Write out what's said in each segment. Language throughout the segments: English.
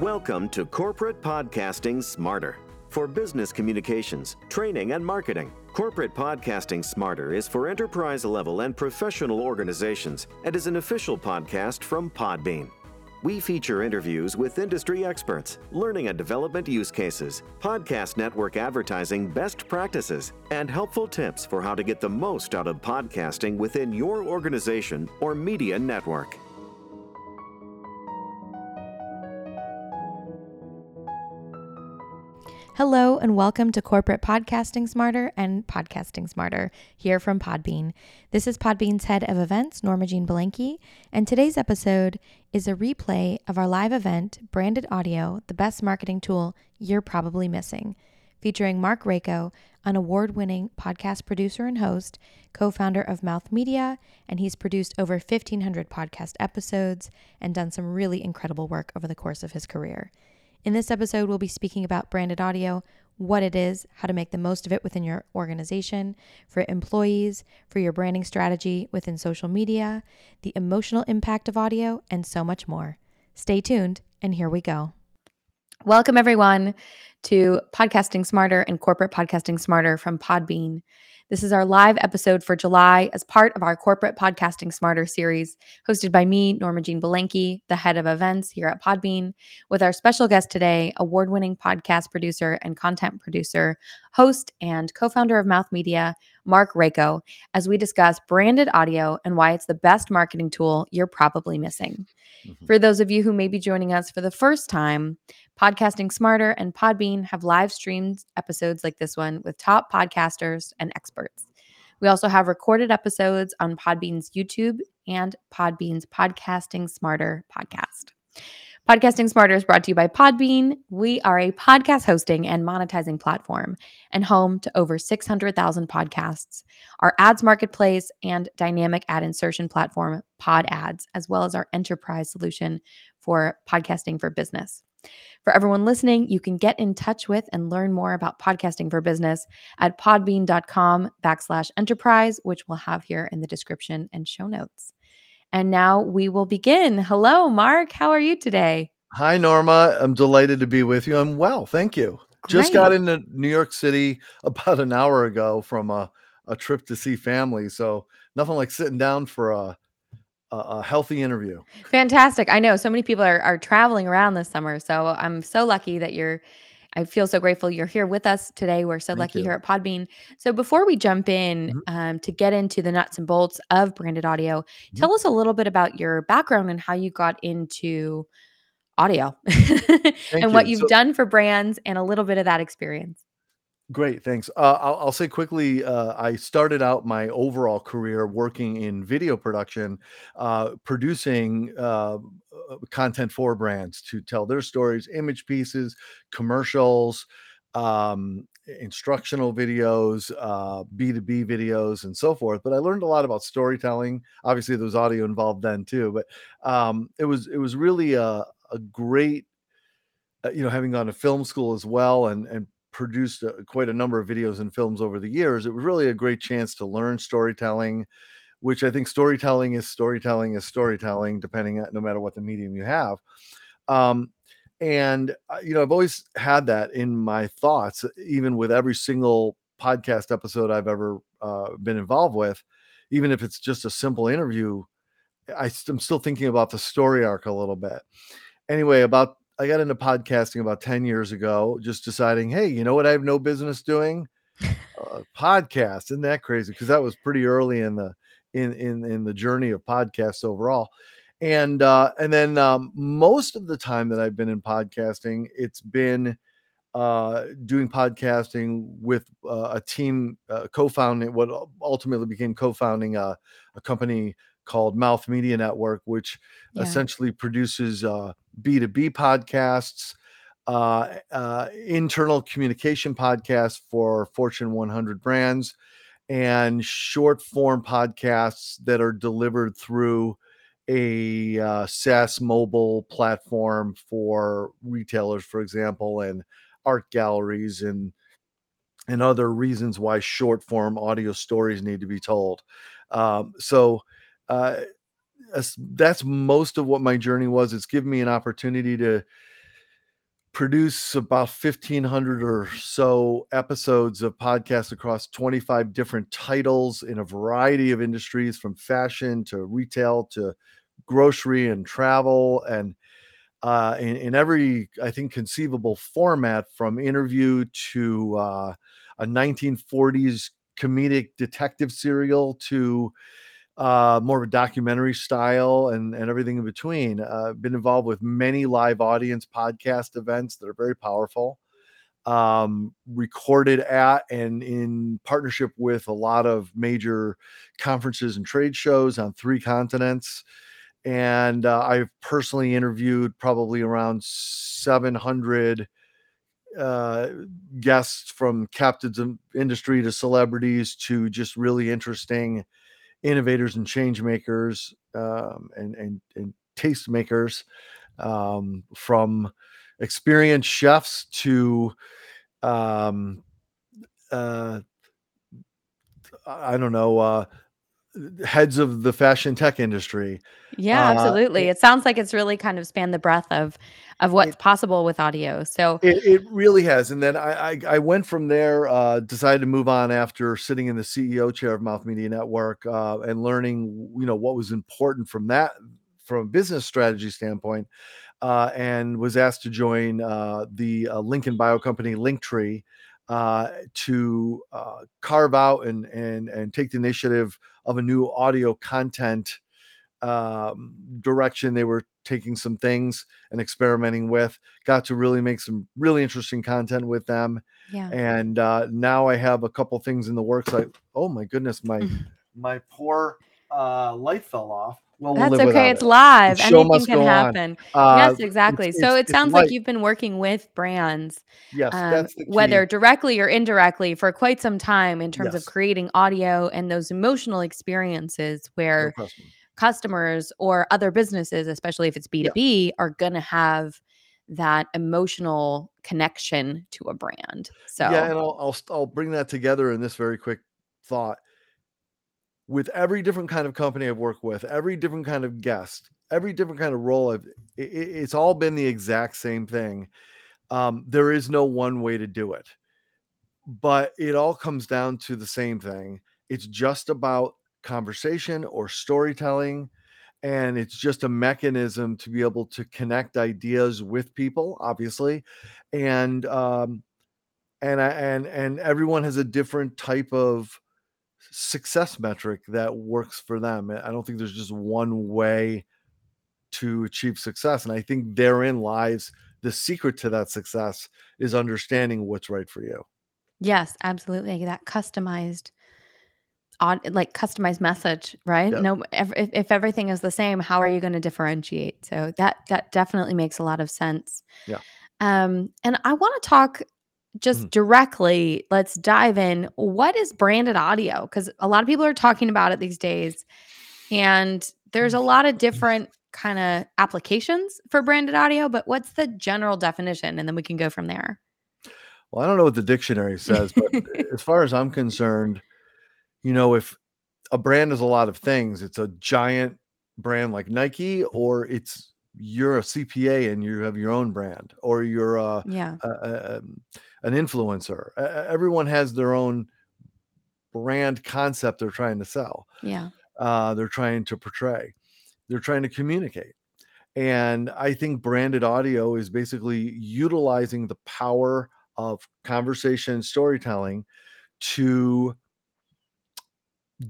Welcome to Corporate Podcasting Smarter. For business communications, training, and marketing, Corporate Podcasting Smarter is for enterprise-level and professional organizations and is an official podcast from Podbean. We feature interviews with industry experts, learning and development use cases, podcast network advertising best practices, and helpful tips for how to get the most out of podcasting within your organization or media network. Hello and welcome to Corporate Podcasting Smarter and Podcasting Smarter, here from Podbean. This is Podbean's head of events, Norma Jean Belenky, and today's episode is a replay of our live event, Branded Audio, the best marketing tool you're probably missing, featuring Marc Raco, an award-winning podcast producer and host, co-founder of Mouth Media, and he's produced over 1,500 podcast episodes and done some really incredible work over the course of his career. In this episode, we'll be speaking about branded audio, what it is, how to make the most of it within your organization, for employees, for your branding strategy within social media, the emotional impact of audio, and so much more. Stay tuned, and here we go. Welcome, everyone, to Podcasting Smarter and Corporate Podcasting Smarter from Podbean. This is our live episode for July as part of our Corporate Podcasting Smarter series, hosted by me, Norma Jean Belenky, the head of events here at Podbean, with our special guest today, award-winning podcast producer and content producer, host and co-founder of Mouth Media, Marc Raco, as we discuss branded audio and why it's the best marketing tool you're probably missing. Mm-hmm. For those of you who may be joining us for the first time, Podcasting Smarter and Podbean have live streamed episodes like this one with top podcasters and experts. We also have recorded episodes on Podbean's YouTube and Podbean's Podcasting Smarter podcast. Podcasting Smarter is brought to you by Podbean. We are a podcast hosting and monetizing platform and home to over 600,000 podcasts, our ads marketplace and dynamic ad insertion platform, Pod Ads, as well as our enterprise solution for podcasting for business. For everyone listening, you can get in touch with and learn more about podcasting for business at podbean.com/enterprise, which we'll have here in the description and show notes. And now we will begin. Hello, Marc. How are you today? Hi, Norma. I'm delighted to be with you. I'm well. Thank you. Great. Just got into New York City about an hour ago from a trip to see family. So nothing like sitting down for a healthy interview. Fantastic. I know so many people are traveling around this summer. So I'm so lucky that I feel so grateful you're here with us today. We're so lucky here at Podbean. So before we jump in to get into the nuts and bolts of branded audio, tell us a little bit about your background and how you got into audio and what you've done for brands and a little bit of that experience. Great. Thanks. I'll say quickly, I started out my overall career working in video production, producing content for brands to tell their stories, image pieces, commercials, instructional videos, B2B videos, and so forth. But I learned a lot about storytelling. Obviously, there was audio involved then too, but it was really a great, having gone to film school as well and produced quite a number of videos and films over the years. It was really a great chance to learn storytelling, which I think storytelling is storytelling, depending on no matter what the medium you have. I've always had that in my thoughts, even with every single podcast episode I've ever been involved with, even if it's just a simple interview, I'm still thinking about the story arc a little bit. Anyway, I got into podcasting about 10 years ago, just deciding, hey, you know what I have no business doing? Podcast. Isn't that crazy? Because that was pretty early in the in the journey of podcasts overall. And then most of the time that I've been in podcasting, it's been doing podcasting with a team, co-founding what ultimately became co-founding a company called Mouth Media Network, which essentially produces B2B podcasts, internal communication podcasts for Fortune 100 brands, and short form podcasts that are delivered through a SaaS mobile platform for retailers, for example, and art galleries and other reasons why short form audio stories need to be told. That's most of what my journey was. It's given me an opportunity to produce about 1,500 or so episodes of podcasts across 25 different titles in a variety of industries, from fashion to retail to grocery and travel, and in every, I think, conceivable format, from interview to a 1940s comedic detective serial to more of a documentary style and everything in between. Been involved with many live audience podcast events that are very powerful, recorded at and in partnership with a lot of major conferences and trade shows on 3 continents. And I've personally interviewed probably around 700 guests, from captains of industry to celebrities to just really interesting innovators and change makers, and taste makers, from experienced chefs to, I don't know, heads of the fashion tech industry. Yeah, absolutely. It sounds like it's really kind of spanned the breadth of what's possible with audio. So it really has. And then I went from there, decided to move on after sitting in the CEO chair of Mouth Media Network, and learning, what was important from that, from a business strategy standpoint, and was asked to join the Lincoln Bio Company, Linktree, to carve out and take the initiative of a new audio content direction. They were taking some things and experimenting with. Got to really make some really interesting content with them. Yeah. And now I have a couple things in the works. Like, oh my goodness, my poor light fell off. Well, that's we'll okay. It's live. Anything can happen. Yes, exactly. So it sounds like you've been working with brands, yes, that's the key, whether directly or indirectly, for quite some time in terms of creating audio and those emotional experiences where customers or other businesses, especially if it's B2B, are going to have that emotional connection to a brand. So yeah, and I'll bring that together in this very quick thought. With every different kind of company I've worked with, every different kind of guest, every different kind of role, it's all been the exact same thing. There is no one way to do it, but it all comes down to the same thing. It's just about conversation or storytelling, and it's just a mechanism to be able to connect ideas with people, obviously, and everyone has a different type of success metric that works for them. I don't think there's just one way to achieve success. And I think therein lies the secret to that success, is understanding what's right for you. Yes, absolutely. That customized message, right? Yep. No, if everything is the same, how are you going to differentiate? So that definitely makes a lot of sense. Yeah. And I want to talk just directly, let's dive in. What is branded audio? Because a lot of people are talking about it these days, and there's a lot of different kind of applications for branded audio, but what's the general definition? And then we can go from there. Well, I don't know what the dictionary says, but as far as I'm concerned, if a brand is a lot of things, it's a giant brand like Nike, or you're a CPA and you have your own brand, or you're an influencer. Everyone has their own brand concept they're trying to sell. Yeah. They're trying to portray. They're trying to communicate. And I think branded audio is basically utilizing the power of conversation storytelling to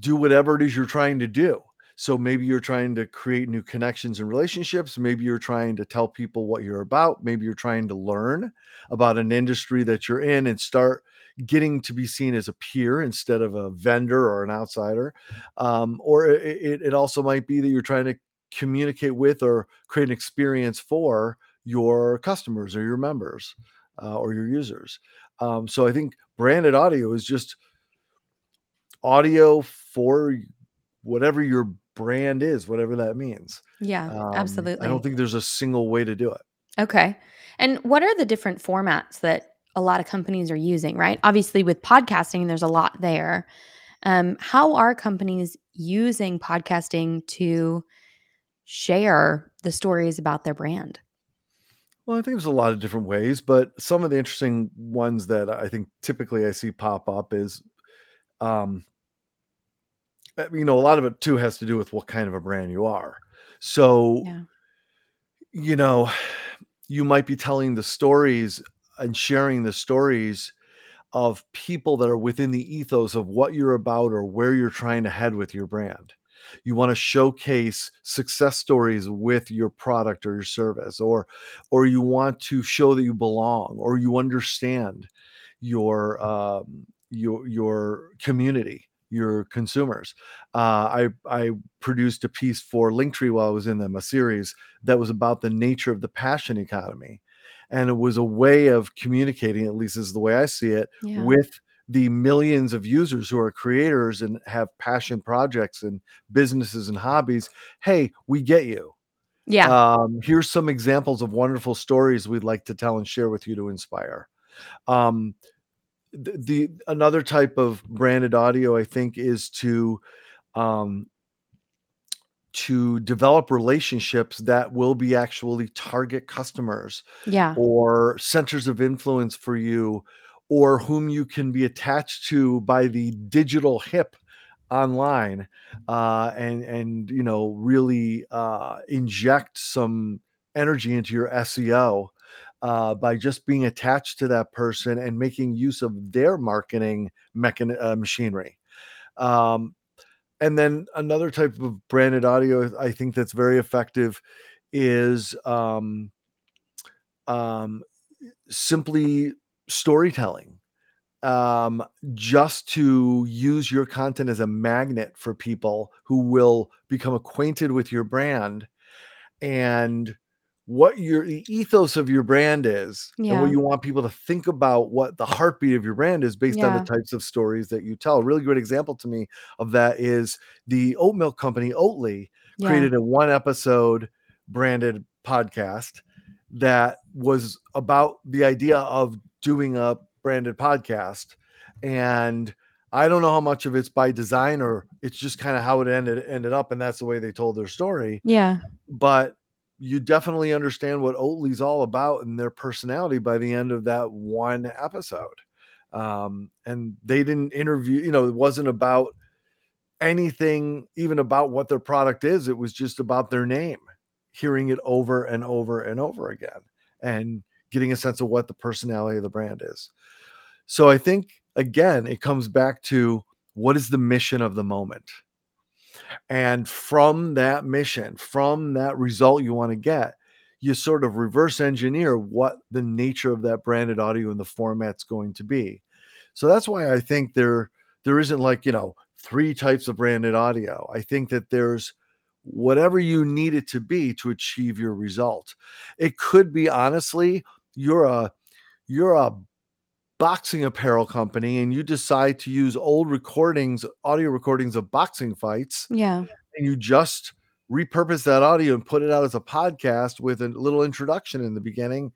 do whatever it is you're trying to do. So maybe you're trying to create new connections and relationships. Maybe you're trying to tell people what you're about. Maybe you're trying to learn about an industry that you're in and start getting to be seen as a peer instead of a vendor or an outsider. Or it also might be that you're trying to communicate with or create an experience for your customers or your members or your users. So I think branded audio is just audio for whatever your brand is, whatever that means. Yeah, absolutely. I don't think there's a single way to do it. Okay. And what are the different formats that a lot of companies are using, right? Obviously with podcasting, there's a lot there. How are companies using podcasting to share the stories about their brand? Well, I think there's a lot of different ways, but some of the interesting ones that I think typically I see pop up is, a lot of it too has to do with what kind of a brand you are. So, Yeah. You might be telling the stories and sharing the stories of people that are within the ethos of what you're about or where you're trying to head with your brand. You want to showcase success stories with your product or your service, or you want to show that you belong, or you understand your community, your consumers. I produced a piece for Linktree while I was in them, a series that was about the nature of the passion economy. And it was a way of communicating, at least is the way I see it, Yeah. with the millions of users who are creators and have passion projects and businesses and hobbies. Hey, we get you. Yeah. Here's some examples of wonderful stories we'd like to tell and share with you to inspire. The another type of branded audio, I think, is to develop relationships that will be actually target customers, Yeah. or centers of influence for you, or whom you can be attached to by the digital hip online, and really inject some energy into your SEO by just being attached to that person and making use of their marketing machinery. And then another type of branded audio, I think, that's very effective is simply storytelling, just to use your content as a magnet for people who will become acquainted with your brand and what the ethos of your brand is, Yeah. and what you want people to think about, what the heartbeat of your brand is based Yeah. on the types of stories that you tell. A really great example to me of that is the oat milk company, Oatly, Yeah. created a 1-episode branded podcast that was about the idea of doing a branded podcast. And I don't know how much of it's by design or it's just kind of how it ended up. And that's the way they told their story. Yeah. But you definitely understand what Oatly's all about and their personality by the end of that 1 episode. And they didn't interview, it wasn't about anything, even about what their product is. It was just about their name, hearing it over and over and over again and getting a sense of what the personality of the brand is. So I think, again, it comes back to what is the mission of the moment? And from that mission, from that result you want to get, you sort of reverse engineer what the nature of that branded audio and the format's going to be. So that's why I think there isn't 3 types of branded audio. I think that there's whatever you need it to be to achieve your result. It could be, honestly, you're a boxing apparel company and you decide to use old audio recordings of boxing fights. Yeah. And you just repurpose that audio and put it out as a podcast with a little introduction in the beginning.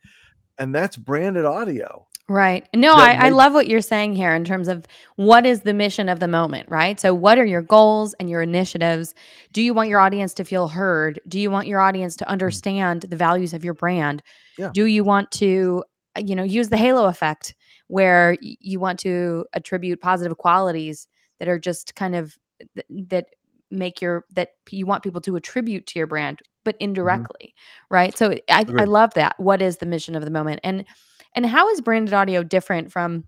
And that's branded audio. Right. No, I love what you're saying here in terms of what is the mission of the moment, right? So what are your goals and your initiatives? Do you want your audience to feel heard? Do you want your audience to understand the values of your brand? Yeah. Do you want to, use the halo effect where you want to attribute positive qualities that are just kind of that you want people to attribute to your brand, but indirectly, mm-hmm. right? So I love that. What is the mission of the moment? And how is branded audio different from,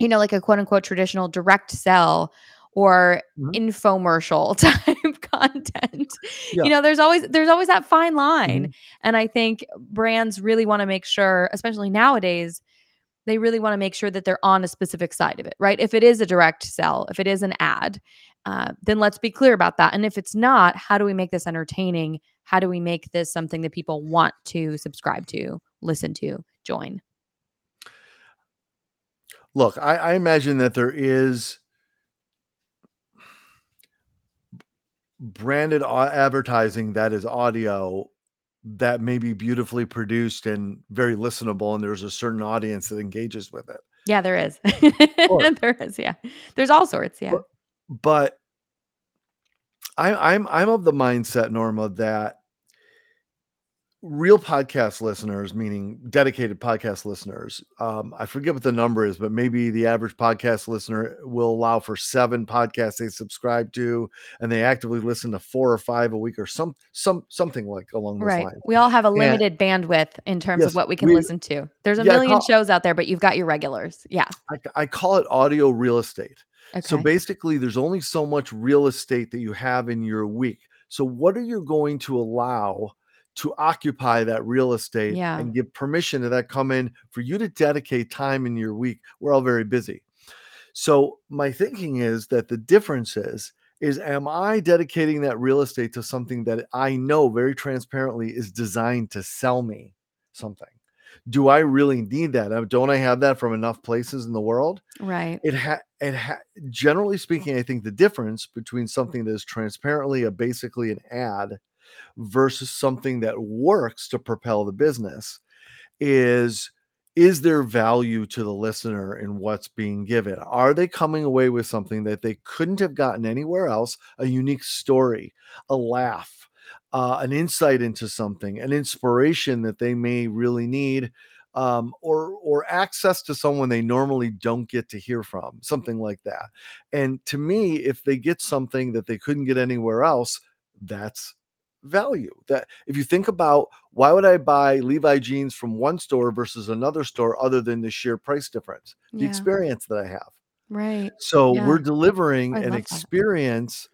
a quote unquote traditional direct sell or mm-hmm. infomercial type content? Yeah. There's always that fine line. Mm-hmm. And I think brands really want to make sure, especially nowadays, they really want to make sure that they're on a specific side of it, right? If it is a direct sell, if it is an ad, then let's be clear about that. And if it's not, how do we make this entertaining? How do we make this something that people want to subscribe to, listen to, join? Look, I imagine that there is branded advertising that is audio that may be beautifully produced and very listenable, and there's a certain audience that engages with it. Yeah, there is. There is, yeah. There's all sorts, yeah. But I'm of the mindset, Norma, that real podcast listeners, meaning dedicated podcast listeners, I forget what the number is, but maybe the average podcast listener will allow for 7 podcasts they subscribe to, and they actively listen to 4 or 5 a week, or something like along those lines. We all have a limited bandwidth in terms of what we can listen to. There's a million shows out there, but you've got your regulars. Yeah. I call it audio real estate. Okay. So basically, there's only so much real estate that you have in your week. So what are you going to allow to occupy that real estate and give permission to that come in for you to dedicate time in your week? We're all very busy. So my thinking is that the difference is am I dedicating that real estate to something that I know very transparently is designed to sell me something? Do I really need that? Don't I have that from enough places in the world? Right. Generally speaking, I think the difference between something that is transparently basically an ad versus something that works to propel the business is there value to the listener in what's being given? Are they coming away with something that they couldn't have gotten anywhere else? A unique story, a laugh, an insight into something, an inspiration that they may really need, or access to someone they normally don't get to hear from, something like that. And to me, if they get something that they couldn't get anywhere else, that's value. That if you think about, why would I buy Levi jeans from one store versus another store other than the sheer price difference, the experience that I have? Right. So we're delivering an experience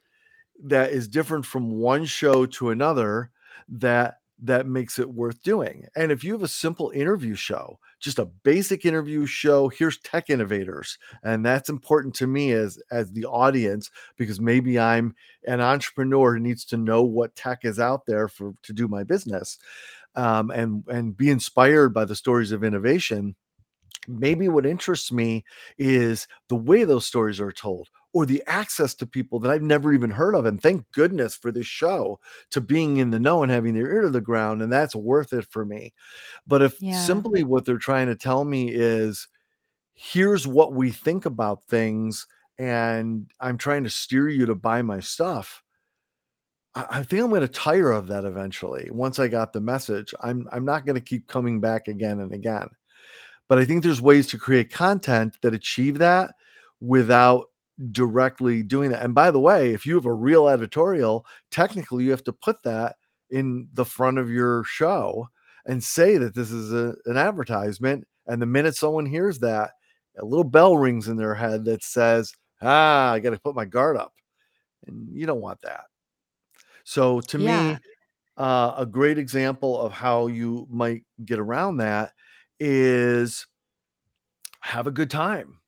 that is different from one show to another that makes it worth doing. And if you have a simple interview show, just a basic interview show, here's tech innovators. And that's important to me as the audience, because maybe I'm an entrepreneur who needs to know what tech is out there to do my business, and be inspired by the stories of innovation. Maybe what interests me is the way those stories are told, or the access to people that I've never even heard of. And thank goodness for this show, to being in the know and having their ear to the ground. And that's worth it for me. But if simply what they're trying to tell me is, here's what we think about things, and I'm trying to steer you to buy my stuff, I think I'm going to tire of that eventually. Once I got the message, I'm not going to keep coming back again and again. But I think there's ways to create content that achieve that without directly doing that. And by the way, if you have a real editorial, technically you have to put that in the front of your show and say that this is an advertisement. And the minute someone hears that, a little bell rings in their head that says, I got to put my guard up. And you don't want that. So to me, a great example of how you might get around that is have a good time.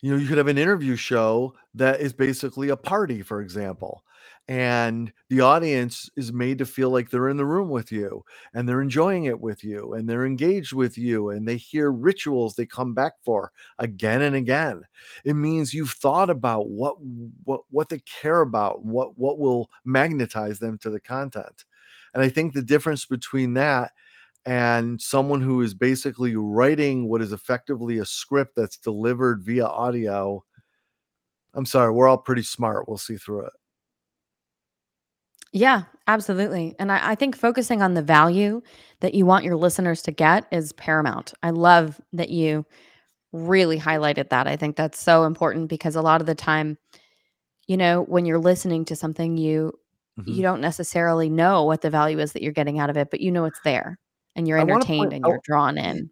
You know, you could have an interview show that is basically a party, for example, and the audience is made to feel like they're in the room with you, and they're enjoying it with you, and they're engaged with you, and they hear rituals they come back for again and again. It means you've thought about what they care about, what will magnetize them to the content. And I think the difference between that and someone who is basically writing what is effectively a script that's delivered via audio, I'm sorry, we're all pretty smart. We'll see through it. Yeah, absolutely. And I think focusing on the value that you want your listeners to get is paramount. I love that you really highlighted that. I think that's so important, because a lot of the time, you know, when you're listening to something, you don't necessarily know what the value is that you're getting out of it, but you know it's there. And you're entertained and you're drawn in.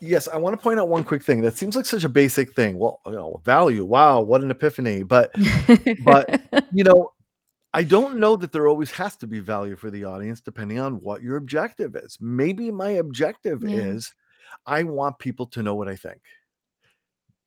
Yes. I want to point out one quick thing that seems like such a basic thing. Well, you know, value. Wow. What an epiphany. But, you know, I don't know that there always has to be value for the audience, depending on what your objective is. Maybe my objective is I want people to know what I think.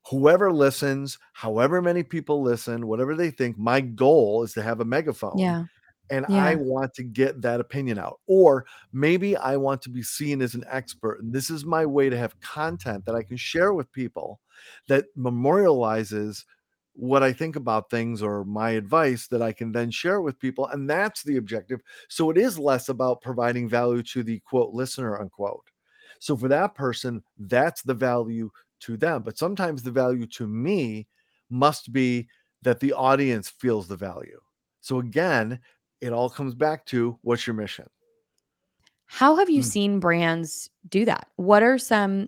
Whoever listens, however many people listen, whatever they think, my goal is to have a megaphone. Yeah. And I want to get that opinion out. Or maybe I want to be seen as an expert. And this is my way to have content that I can share with people that memorializes what I think about things, or my advice that I can then share with people. And that's the objective. So it is less about providing value to the quote listener, unquote. So for that person, that's the value to them. But sometimes the value to me must be that the audience feels the value. So again, it all comes back to, what's your mission? How have you seen brands do that? What are some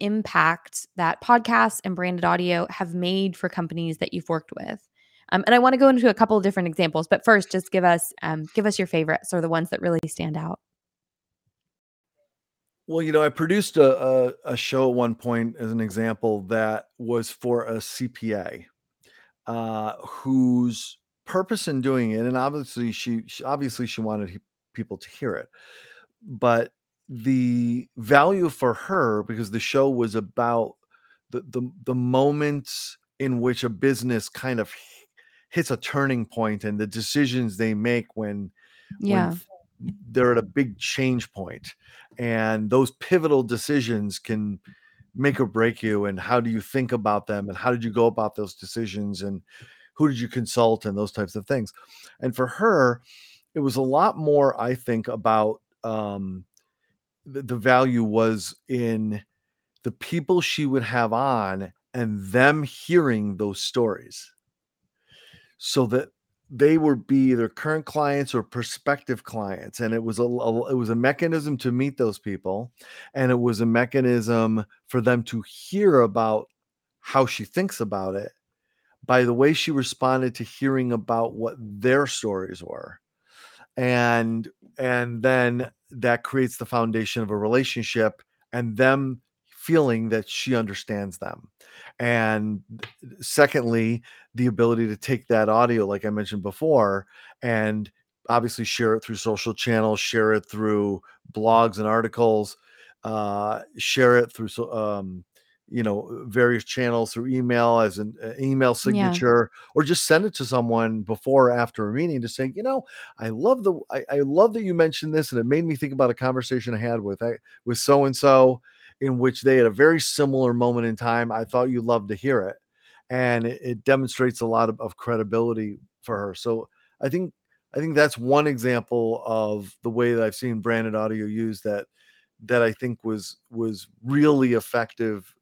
impacts that podcasts and branded audio have made for companies that you've worked with? And I want to go into a couple of different examples, but first, just give us your favorites or the ones that really stand out. Well, you know, I produced a show at one point as an example that was for a CPA whose purpose in doing it, and obviously she wanted people to hear it, but the value for her, because the show was about the moments in which a business kind of hits a turning point and the decisions they make when they're at a big change point, and those pivotal decisions can make or break you. And how do you think about them? And how did you go about those decisions? And who did you consult? And those types of things. And for her, it was a lot more, I think, about the value was in the people she would have on and them hearing those stories, so that they would be either current clients or prospective clients. And it was a mechanism to meet those people. And it was a mechanism for them to hear about how she thinks about it by the way she responded to hearing about what their stories were. And then that creates the foundation of a relationship and them feeling that she understands them. And secondly, the ability to take that audio, like I mentioned before, and obviously share it through social channels, share it through blogs and articles, share it through, various channels, through email as an email signature, or just send it to someone before or after a meeting to say, I love that you mentioned this, and it made me think about a conversation I had with so-and-so in which they had a very similar moment in time. I thought you'd love to hear it. And it demonstrates a lot of credibility for her. So I think that's one example of the way that I've seen branded audio used that I think was really effective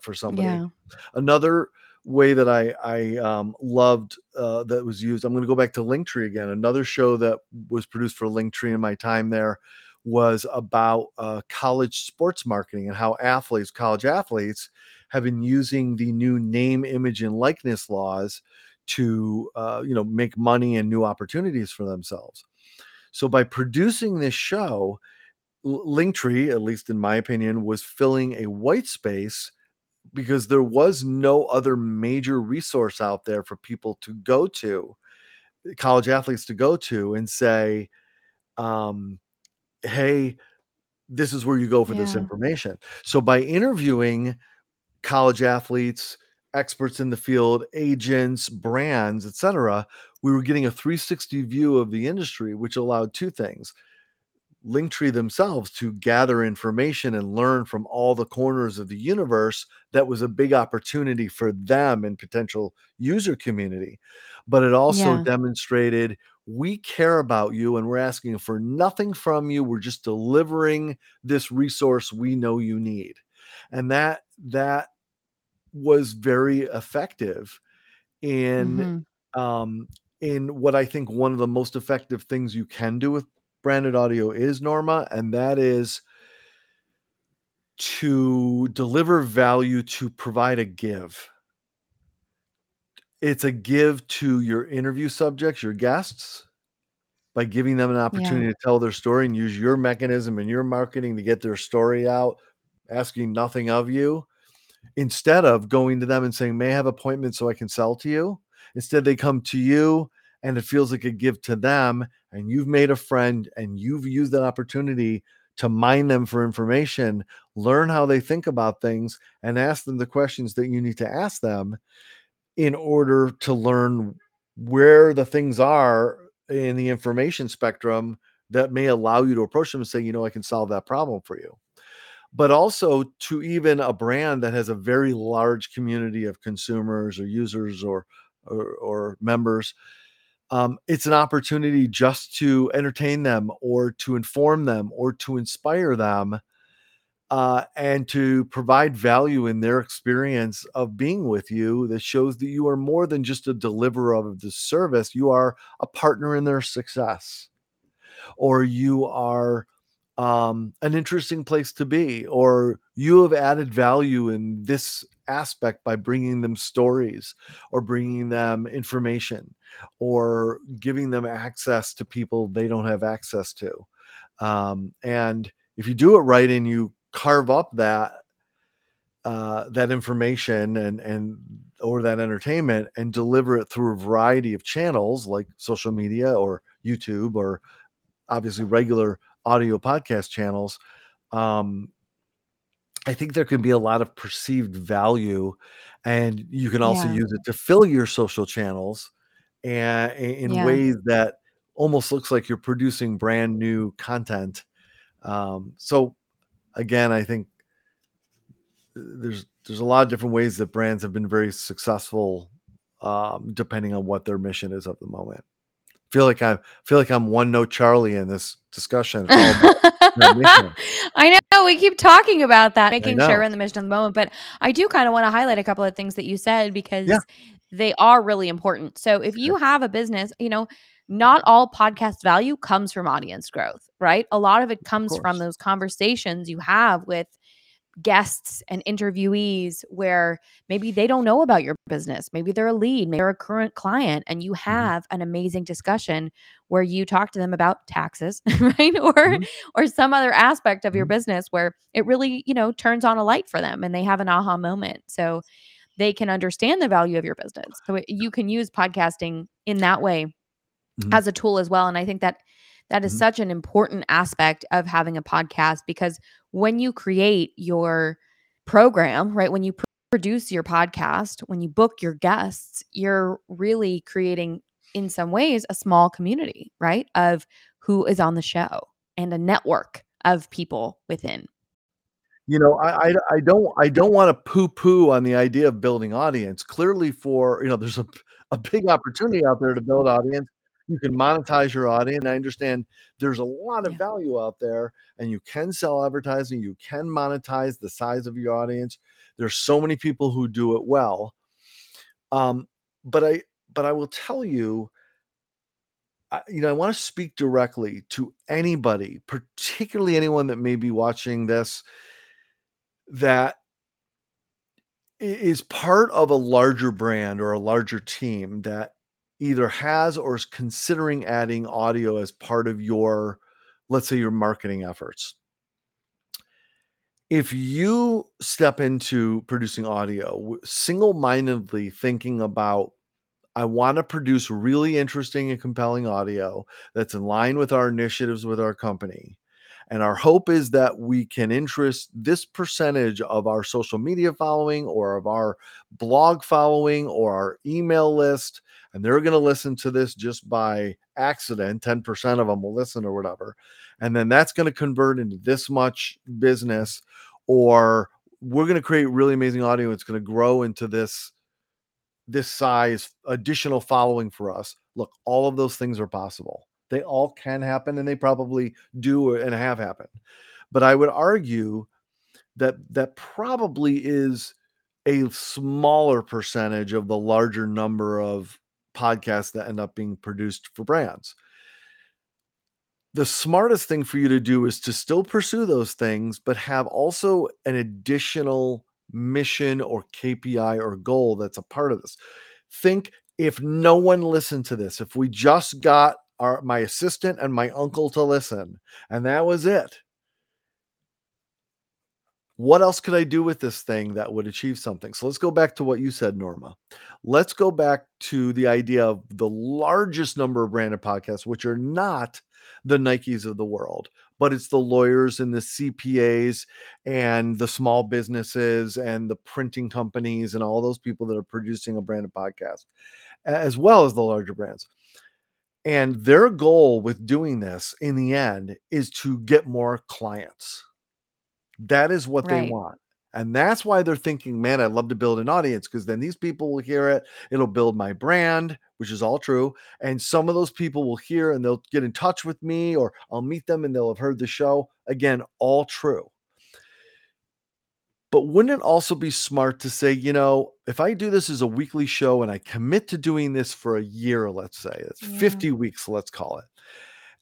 for somebody. Yeah. Another way that I loved that was used, I'm going to go back to Linktree again. Another show that was produced for Linktree in my time there was about college sports marketing and how college athletes have been using the new name, image, and likeness laws to make money and new opportunities for themselves. So by producing this show, Linktree, at least in my opinion, was filling a white space because there was no other major resource out there for people to go to, college athletes to go to and say, hey, this is where you go for this information. So by interviewing college athletes, experts in the field, agents, brands, etc., we were getting a 360 view of the industry, which allowed two things. Linktree themselves to gather information and learn from all the corners of the universe. That was a big opportunity for them and potential user community. But it also demonstrated, we care about you and we're asking for nothing from you. We're just delivering this resource we know you need. And that was very effective in what I think one of the most effective things you can do with branded audio is, Norma, and that is to deliver value, to provide a give. It's a give to your interview subjects, your guests, by giving them an opportunity to tell their story and use your mechanism and your marketing to get their story out, asking nothing of you, instead of going to them and saying, may I have appointments so I can sell to you? Instead, they come to you and it feels like a give to them, and you've made a friend and you've used that opportunity to mine them for information, learn how they think about things, and ask them the questions that you need to ask them in order to learn where the things are in the information spectrum that may allow you to approach them and say, I can solve that problem for you. But also to even a brand that has a very large community of consumers or users or members, it's an opportunity just to entertain them or to inform them or to inspire them and to provide value in their experience of being with you that shows that you are more than just a deliverer of the service. You are a partner in their success, or you are an interesting place to be, or you have added value in this aspect by bringing them stories or bringing them information or giving them access to people they don't have access to. And if you do it right and you carve up that information and or that entertainment and deliver it through a variety of channels like social media or YouTube or obviously regular audio podcast channels, I think there can be a lot of perceived value, and you can also use it to fill your social channels and in ways that almost looks like you're producing brand new content. So again, I think there's a lot of different ways that brands have been very successful, depending on what their mission is at the moment. I feel like I'm one note Charlie in this discussion. I know we keep talking about that, making sure we're in the mission of the moment, but I do kind of want to highlight a couple of things that you said because they are really important. So if you have a business, not all podcast value comes from audience growth, right? A lot of it comes from those conversations you have with guests and interviewees where maybe they don't know about your business. Maybe they're a lead, maybe they're a current client, and you have an amazing discussion where you talk to them about taxes, right? Or some other aspect of your business where it really, turns on a light for them and they have an aha moment. So they can understand the value of your business. So you can use podcasting in that way as a tool as well. And I think that is such an important aspect of having a podcast, because when you create your program, right, when you produce your podcast, when you book your guests, you're really creating in some ways a small community, right, of who is on the show and a network of people within. I don't want to poo-poo on the idea of building audience. Clearly there's a big opportunity out there to build audience. You can monetize your audience. I understand there's a lot of value out there, and you can sell advertising. You can monetize the size of your audience. There's so many people who do it well. But I will tell you, I want to speak directly to anybody, particularly anyone that may be watching this, that is part of a larger brand or a larger team that either has or is considering adding audio as part of your, let's say, your marketing efforts. If you step into producing audio single-mindedly thinking about, I want to produce really interesting and compelling audio that's in line with our initiatives with our company, and our hope is that we can interest this percentage of our social media following or of our blog following or our email list, and they're going to listen to this just by accident. 10% of them will listen or whatever. And then that's going to convert into this much business, or we're going to create really amazing audio. It's going to grow into this size additional following for us. Look, all of those things are possible. They all can happen, and they probably do and have happened. But I would argue that probably is a smaller percentage of the larger number of podcasts that end up being produced for brands. The smartest thing for you to do is to still pursue those things, but have also an additional mission or KPI or goal that's a part of this. Think, if no one listened to this, if we just got my assistant and my uncle to listen, and that was it, what else could I do with this thing that would achieve something? So let's go back to what you said, Norma. Let's go back to the idea of the largest number of branded podcasts, which are not the Nikes of the world, but it's the lawyers and the CPAs and the small businesses and the printing companies and all those people that are producing a branded podcast, as well as the larger brands. And their goal with doing this in the end is to get more clients. That is what they want. And that's why they're thinking, man, I'd love to build an audience, because then these people will hear it. It'll build my brand, which is all true. And some of those people will hear and they'll get in touch with me, or I'll meet them and they'll have heard the show. Again, all true. But wouldn't it also be smart to say, if I do this as a weekly show and I commit to doing this for a year, let's say, it's 50 weeks, let's call it.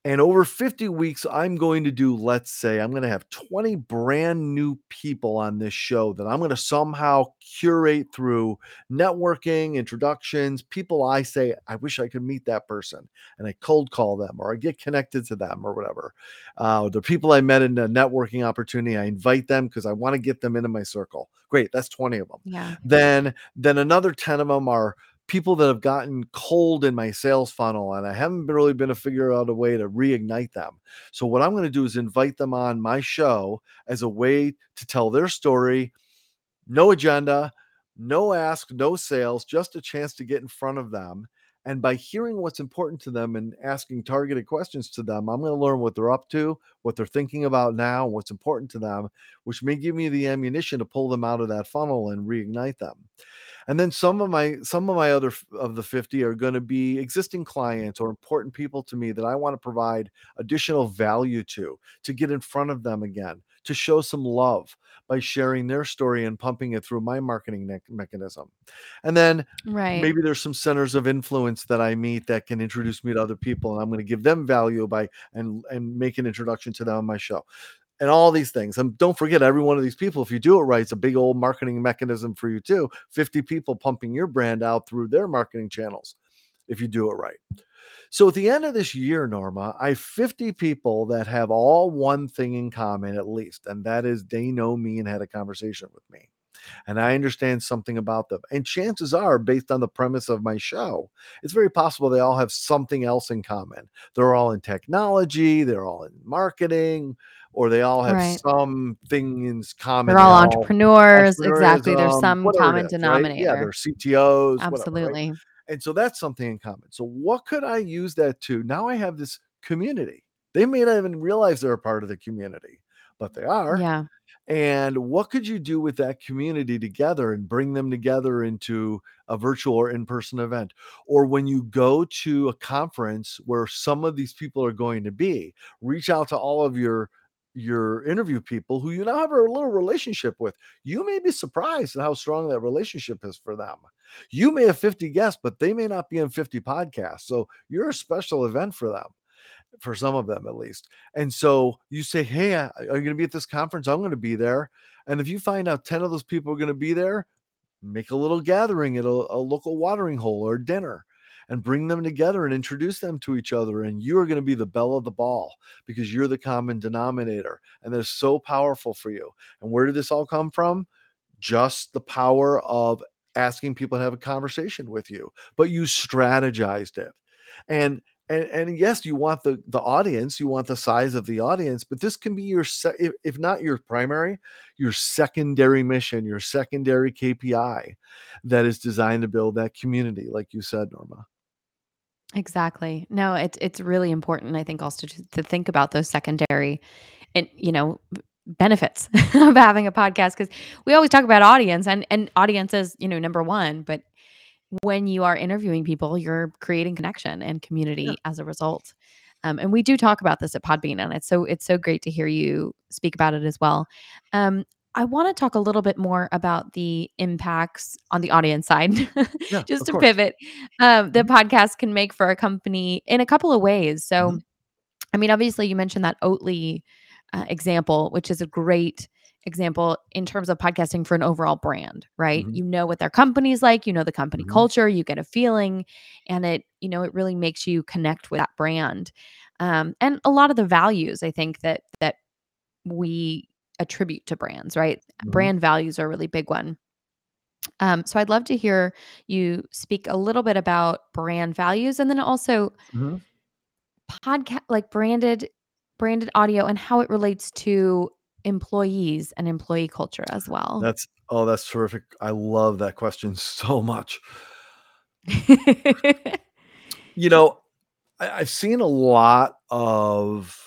And over 50 weeks, I'm going to do, let's say, I'm going to have 20 brand new people on this show that I'm going to somehow curate through networking, introductions, people I say, I wish I could meet that person. And I cold call them or I get connected to them or whatever. The people I met in a networking opportunity, I invite them because I want to get them into my circle. Great. That's 20 of them. Yeah. Then another 10 of them are people that have gotten cold in my sales funnel and I haven't really been able to figure out a way to reignite them. So what I'm going to do is invite them on my show as a way to tell their story, no agenda, no ask, no sales, just a chance to get in front of them. And by hearing what's important to them and asking targeted questions to them, I'm going to learn what they're up to, what they're thinking about now, what's important to them, which may give me the ammunition to pull them out of that funnel and reignite them. And then some of my other of the 50 are going to be existing clients or important people to me that I want to provide additional value to get in front of them again, to show some love by sharing their story and pumping it through my marketing mechanism. And then Maybe there's some centers of influence that I meet that can introduce me to other people, and I'm going to give them value and make an introduction to them on my show. And all these things. And don't forget, every one of these people, if you do it right, it's a big old marketing mechanism for you too. 50 people pumping your brand out through their marketing channels if you do it right. So at the end of this year, Norma, I have 50 people that have all one thing in common at least, and that is they know me and had a conversation with me. And I understand something about them. And chances are, based on the premise of my show, it's very possible they all have something else in common. They're all in technology, they're all in marketing, or they all have something in common. They're all entrepreneurs. Exactly. There's some common denominator. Right? Yeah, they're CTOs. Absolutely. Whatever, right? And so that's something in common. So what could I use that to? Now I have this community. They may not even realize they're a part of the community, but they are. Yeah. And what could you do with that community together and bring them together into a virtual or in-person event? Or when you go to a conference where some of these people are going to be, reach out to all of your interview people who you now have a little relationship with. You may be surprised at how strong that relationship is for them. You may have 50 guests, but they may not be in 50 podcasts. So you're a special event for them, for some of them at least. And so you say, hey, are you going to be at this conference? I'm going to be there. And if you find out 10 of those people are going to be there, make a little gathering at a local watering hole or dinner, and bring them together and introduce them to each other. And you are going to be the belle of the ball because you're the common denominator. And that's so powerful for you. And where did this all come from? Just the power of asking people to have a conversation with you, but you strategized it. And yes, you want the audience, you want the size of the audience, but this can be your, if not your primary, your secondary mission, your secondary KPI that is designed to build that community, like you said, Norma. Exactly. No, it's really important, I think, also to think about those secondary and, benefits of having a podcast, because we always talk about audience and audience is, number one, but when you are interviewing people, you're creating connection and community as a result. And we do talk about this at Podbean, and it's so great to hear you speak about it as well. I want to talk a little bit more about the impacts on the audience side, just to pivot. The podcast can make for a company in a couple of ways. So, I mean, obviously you mentioned that Oatly example, which is a great example in terms of podcasting for an overall brand, right? Mm-hmm. You know what their company is like, you know the company culture, you get a feeling, and it, it really makes you connect with that brand. And a lot of the values, I think, that we attribute to brands, right? Mm-hmm. Brand values are a really big one. So I'd love to hear you speak a little bit about brand values, and then also podcast, like branded audio, and how it relates to employees and employee culture as well. That's terrific. I love that question so much. I've seen a lot of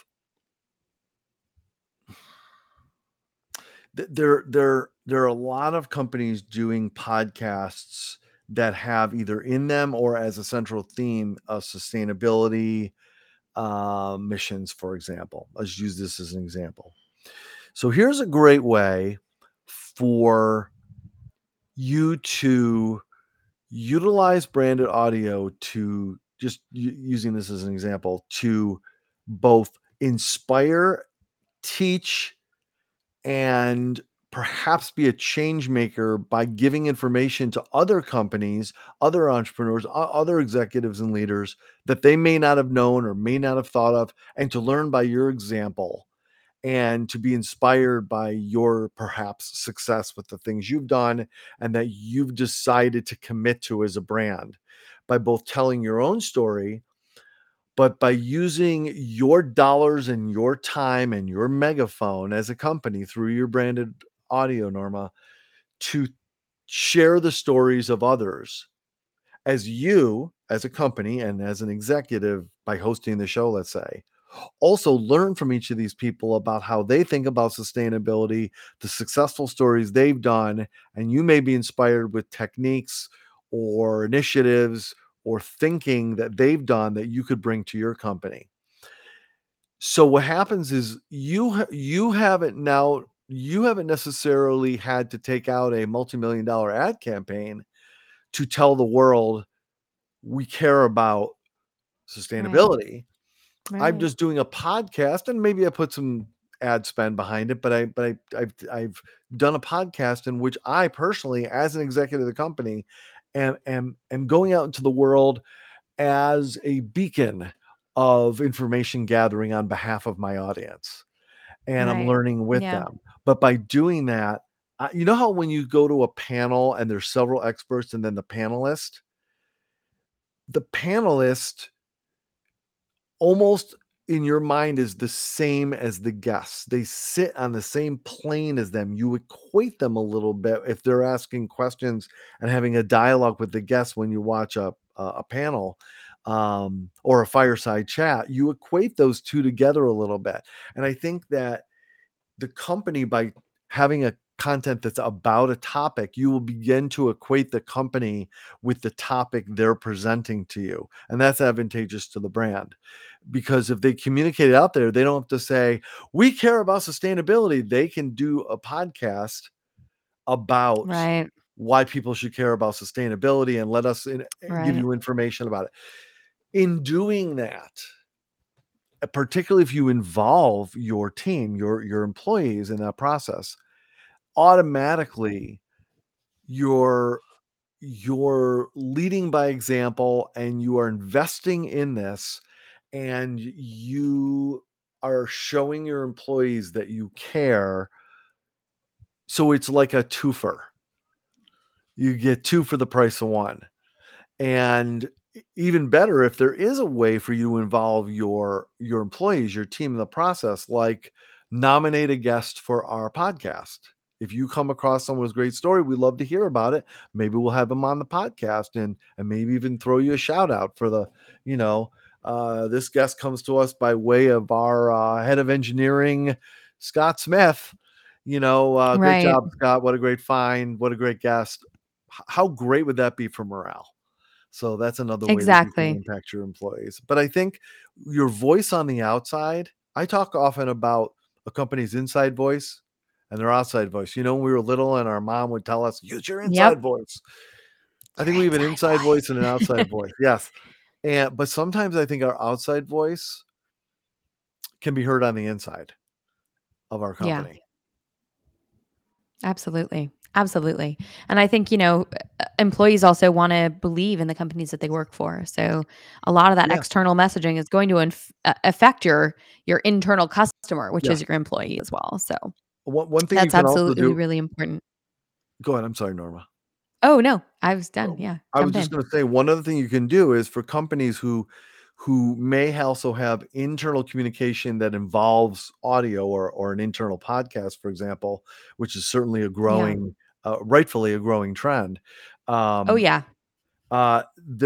there are a lot of companies doing podcasts that have either in them or as a central theme of sustainability missions, for example. Let's use this as an example. So here's a great way for you to utilize branded audio to, just using this as an example, to both inspire, teach, and perhaps be a change maker by giving information to other companies, other entrepreneurs, other executives and leaders that they may not have known or may not have thought of, and to learn by your example and to be inspired by your perhaps success with the things you've done and that you've decided to commit to as a brand by both telling your own story, but by using your dollars and your time and your megaphone as a company through your branded audio, Norma, to share the stories of others as you, as a company and as an executive by hosting the show, let's say. Also learn from each of these people about how they think about sustainability, the successful stories they've done, and you may be inspired with techniques or initiatives or thinking that they've done that you could bring to your company. So what happens is you haven't necessarily had to take out a multi-million-dollar ad campaign to tell the world we care about sustainability. Right. I'm just doing a podcast, and maybe I put some ad spend behind it, but I've done a podcast in which I personally, as an executive of the company, am going out into the world as a beacon of information gathering on behalf of my audience. And right. I'm learning with them. But by doing that, you know how when you go to a panel and there's several experts and then the panelist almost in your mind is the same as the guests. They sit on the same plane as them. You equate them a little bit if they're asking questions and having a dialogue with the guests when you watch a panel or a fireside chat. You equate those two together a little bit. And I think that the company, by having a content that's about a topic, you will begin to equate the company with the topic they're presenting to you. And that's advantageous to the brand, because if they communicate it out there, they don't have to say, we care about sustainability. They can do a podcast about why people should care about sustainability and let us give you information about it. In doing that, particularly if you involve your team, your employees in that process, automatically you're leading by example, and you are investing in this, and you are showing your employees that you care. So it's like a twofer. You get two for the price of one. And even better, if there is a way for you to involve your employees, your team in the process, like nominate a guest for our podcast. If you come across someone with a great story, we'd love to hear about it. Maybe we'll have them on the podcast and maybe even throw you a shout out for the, this guest comes to us by way of our head of engineering, Scott Smith. Great job, Scott. What a great find. What a great guest. How great would that be for morale? So that's another way that you can impact your employees. But I think your voice on the outside, I talk often about a company's inside voice and their outside voice. When we were little and our mom would tell us, use your inside voice. I think we have an inside voice and an outside voice. Yes. But sometimes I think our outside voice can be heard on the inside of our company. Yeah. Absolutely. And I think, employees also want to believe in the companies that they work for. So a lot of that external messaging is going to affect your internal customer, which is your employee as well. So one thing that's absolutely really important. Go ahead. I'm sorry, Norma. Oh no, I was done. Yeah. I was just going to say one other thing you can do is for companies who may also have internal communication that involves audio or an internal podcast, for example, which is certainly a growing, rightfully a growing trend. There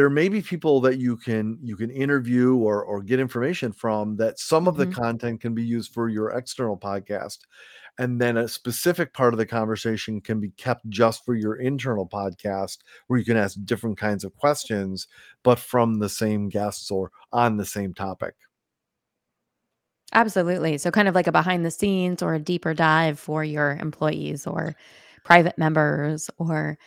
may be people that you can interview or get information from that some of the content can be used for your external podcast. And then a specific part of the conversation can be kept just for your internal podcast, where you can ask different kinds of questions, but from the same guests or on the same topic. Absolutely. So kind of like a behind the scenes or a deeper dive for your employees or private members or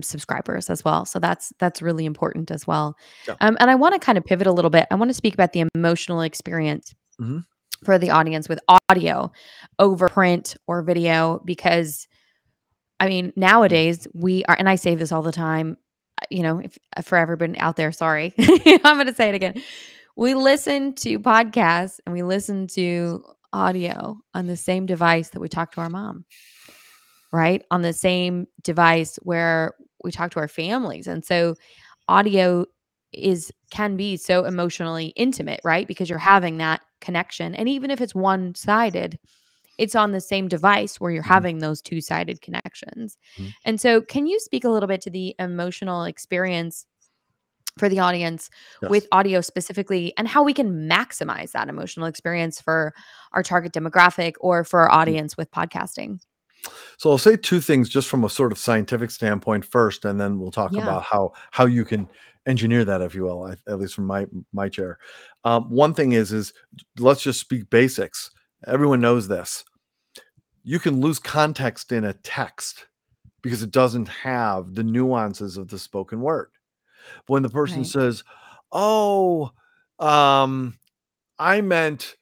subscribers as well. So that's really important as well. Yeah. And I want to kind of pivot a little bit. I want to speak about the emotional experience mm-hmm. for the audience with audio over print or video, because I mean, nowadays we are, and I say this all the time, you know, for everybody out there, sorry, I'm going to say it again. We listen to podcasts and we listen to audio on the same device that we talk to our mom, right? On the same device where we talk to our families. And so audio can be so emotionally intimate, right? Because you're having that connection. And even if it's one-sided, it's on the same device where you're having those two-sided connections. Mm-hmm. And so can you speak a little bit to the emotional experience for the audience yes. with audio specifically, and how we can maximize that emotional experience for our target demographic or for our audience with podcasting? So I'll say two things just from a sort of scientific standpoint first, and then we'll talk about how you can engineer that, if you will, at least from my chair. One thing is let's just speak basics. Everyone knows this. You can lose context in a text because it doesn't have the nuances of the spoken word. But when the person right. says, oh, I meant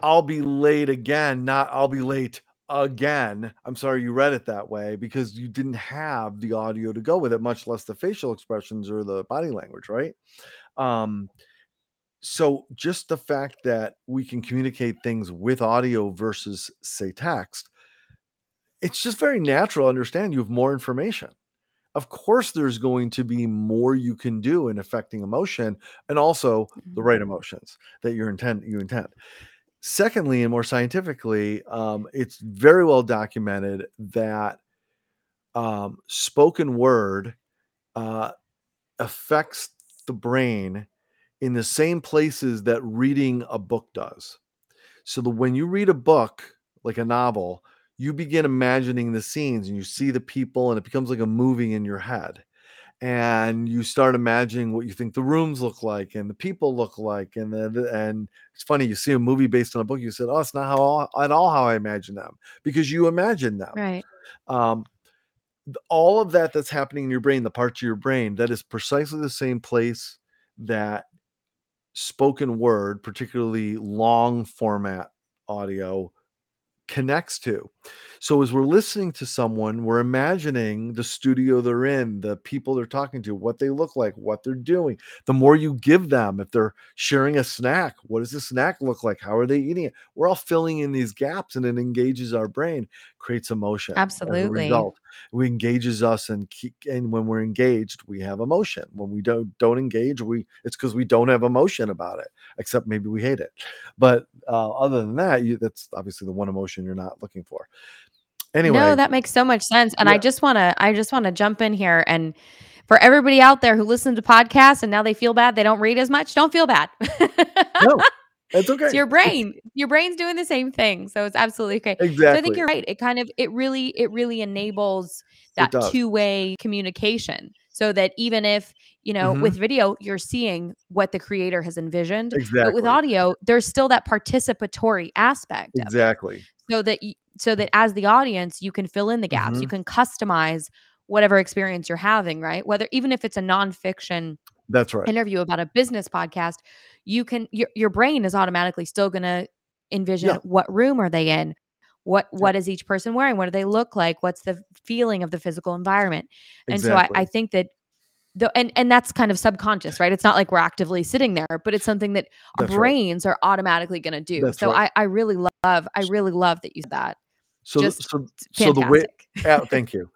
I'll be late again, not I'll be late again. I'm sorry you read it that way because you didn't have the audio to go with it, much less the facial expressions or the body language, right? So just the fact that we can communicate things with audio versus, say, text, it's just very natural to understand you have more information. Of course, there's going to be more you can do in affecting emotion, and also the right emotions that you intend. Secondly, and more scientifically, it's very well documented that spoken word affects the brain in the same places that reading a book does. So when you read a book, like a novel, you begin imagining the scenes and you see the people, and it becomes like a movie in your head. And you start imagining what you think the rooms look like and the people look like. And it's funny, you see a movie based on a book, you said, oh, it's not at all how I imagine them, because you imagine them. Right. All of that that's happening in your brain, the parts of your brain, that is precisely the same place that spoken word, particularly long format audio, connects to. So as we're listening to someone, we're imagining the studio they're in, the people they're talking to, what they look like, what they're doing. The more you give them, if they're sharing a snack, what does the snack look like? How are they eating it? We're all filling in these gaps, and it engages our brain, creates emotion. Absolutely. As a result, it engages us, and when we're engaged, we have emotion. When we don't engage, it's because we don't have emotion about it, except maybe we hate it. But other than that, that's obviously the one emotion you're not looking for. Anyway, no, that makes so much sense, and yeah. I just want to jump in here, and for everybody out there who listens to podcasts and now they feel bad they don't read as much, don't feel bad. No. That's okay. It's your brain's doing the same thing. So it's absolutely okay. Exactly. So I think you're right. It really enables that two-way communication, so that even if, mm-hmm. with video, you're seeing what the creator has envisioned, exactly. but with audio, there's still that participatory aspect. Exactly. Of it, so that as the audience, you can fill in the gaps, mm-hmm. you can customize whatever experience you're having, right? Whether, even if it's a nonfiction That's right. interview about a business podcast, your brain is automatically still going to envision yeah. what room are they in? What is each person wearing? What do they look like? What's the feeling of the physical environment? And exactly. so I think that and that's kind of subconscious, right? It's not like we're actively sitting there, but it's something that our that's brains right. are automatically going to do. That's so right. I really love that you said that. So the way thank you.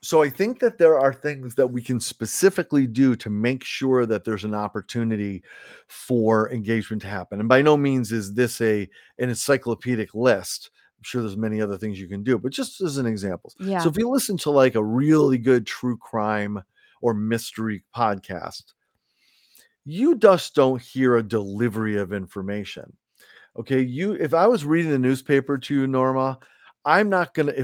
So I think that there are things that we can specifically do to make sure that there's an opportunity for engagement to happen. And by no means is this an encyclopedic list. I'm sure there's many other things you can do, but just as an example. Yeah. So if you listen to like a really good true crime or mystery podcast, you just don't hear a delivery of information. Okay. If I was reading the newspaper to you, Norma, I'm not going to,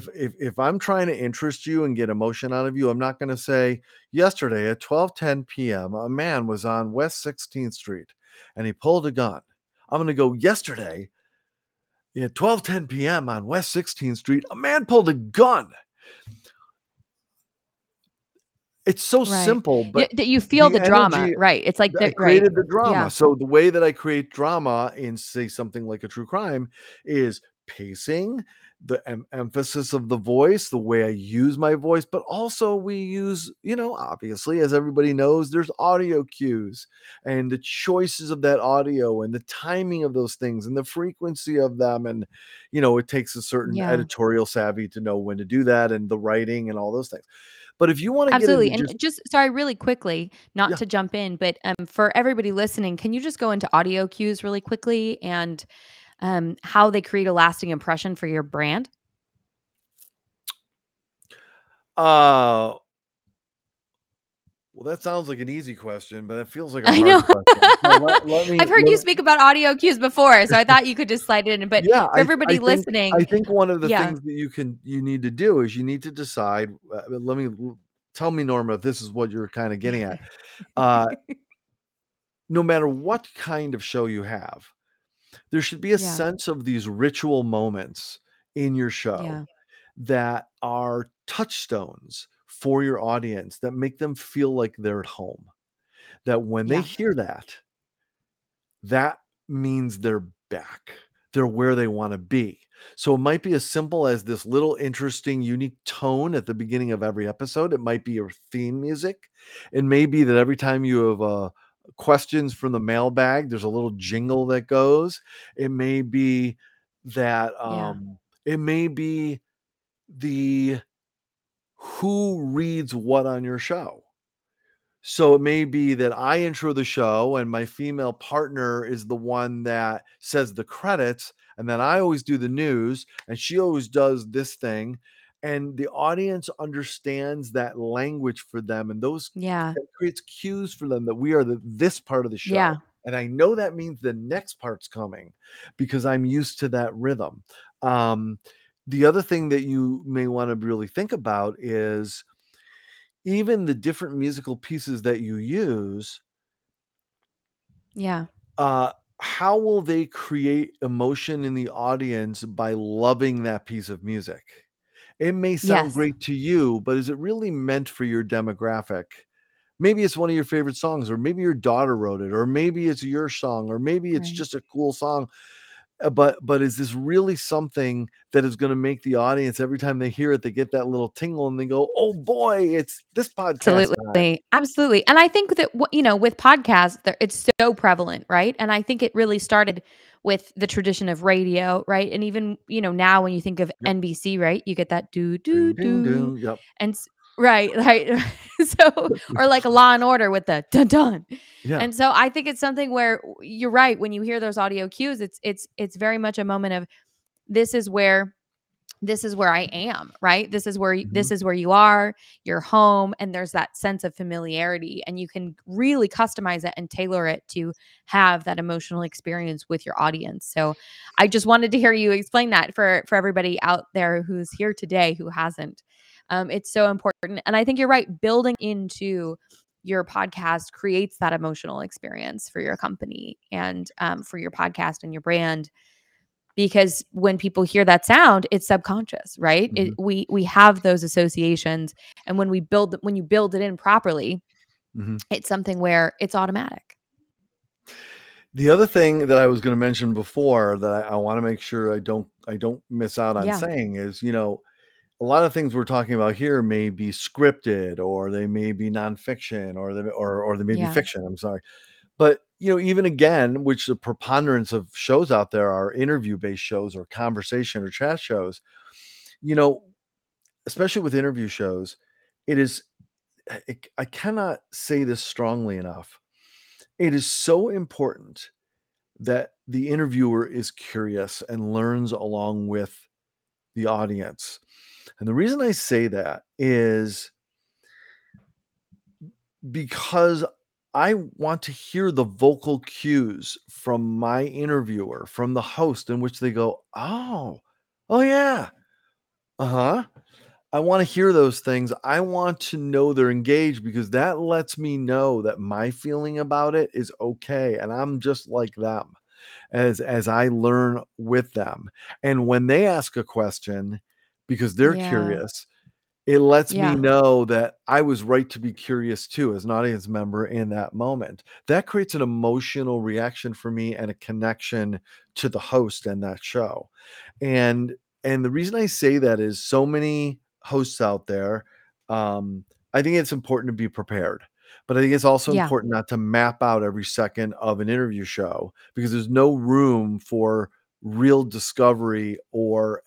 if I'm trying to interest you and get emotion out of you, I'm not going to say, yesterday at 12:10 p.m., a man was on West 16th Street and he pulled a gun. I'm going to go, yesterday at 12:10 p.m. on West 16th Street, a man pulled a gun. It's so simple, but that you feel the drama, right? It's like that created the drama. Yeah. So the way that I create drama in, say, something like a true crime is pacing, the emphasis of the voice, the way I use my voice, but also we use, you know, obviously, as everybody knows, there's audio cues and the choices of that audio and the timing of those things and the frequency of them. And, you know, it takes a certain editorial savvy to know when to do that, and the writing and all those things. But if you want to sorry, really quickly, not to jump in, but for everybody listening, can you just go into audio cues really quickly and how they create a lasting impression for your brand? Well, that sounds like an easy question, but it feels like a hard question. So I've heard you speak about audio cues before, so I thought you could just slide it in. But for everybody listening, I think one of the things that you need to do is you need to decide. Tell me, Norma, if this is what you're kind of getting at. No matter what kind of show you have, there should be a sense of these ritual moments in your show that are touchstones for your audience, that make them feel like they're at home, that when they hear that, that means they're back, they're where they want to be. So it might be as simple as this little interesting, unique tone at the beginning of every episode. It might be your theme music. It may be that every time you have questions from the mailbag, there's a little jingle that goes. It may be that, it may be the who reads what on your show. So it may be that I intro the show and my female partner is the one that says the credits, and then I always do the news and she always does this thing. And the audience understands that language for them, and those that creates cues for them that we are this part of the show. Yeah. And I know that means the next part's coming because I'm used to that rhythm. The other thing that you may want to really think about is even the different musical pieces that you use. Yeah. How will they create emotion in the audience by loving that piece of music? It may sound great to you, but is it really meant for your demographic? Maybe it's one of your favorite songs, or maybe your daughter wrote it, or maybe it's your song, or maybe it's just a cool song. But is this really something that is going to make the audience, every time they hear it, they get that little tingle and they go, oh boy, it's this podcast. Absolutely. And I think that, you know, with podcasts, it's so prevalent, right? And I think it really started with the tradition of radio, right? And even, you know, now when you think of NBC, right? You get that do. And right. So, or like a Law and Order with the dun-dun. Yeah. And so I think it's something where you're right. When you hear those audio cues, it's very much a moment of this is where I am, right? This is where you are, your home. And there's that sense of familiarity, and you can really customize it and tailor it to have that emotional experience with your audience. So I just wanted to hear you explain that for everybody out there who's here today, who hasn't. It's so important. And I think you're right. Building into your podcast creates that emotional experience for your company and for your podcast and your brand. Because when people hear that sound, it's subconscious, right? Mm-hmm. We have those associations. And when you build it in properly, it's something where it's automatic. The other thing that I was going to mention before that I want to make sure I don't miss out on saying is, you know, a lot of things we're talking about here may be scripted, or they may be nonfiction, or they may be fiction. I'm sorry. But, you know, even again, which the preponderance of shows out there are interview-based shows or conversation or chat shows, you know, especially with interview shows, I cannot say this strongly enough. It is so important that the interviewer is curious and learns along with the audience. And the reason I say that is because I want to hear the vocal cues from my interviewer, from the host, in which they go, oh yeah, I want to hear those things. I want to know they're engaged, because that lets me know that my feeling about it is okay, and I'm just like them as I learn with them. And when they ask a question, because they're curious, It lets me know that I was right to be curious too, as an audience member in that moment. That creates an emotional reaction for me and a connection to the host and that show. And the reason I say that is so many hosts out there, I think it's important to be prepared, but I think it's also important not to map out every second of an interview show, because there's no room for real discovery or,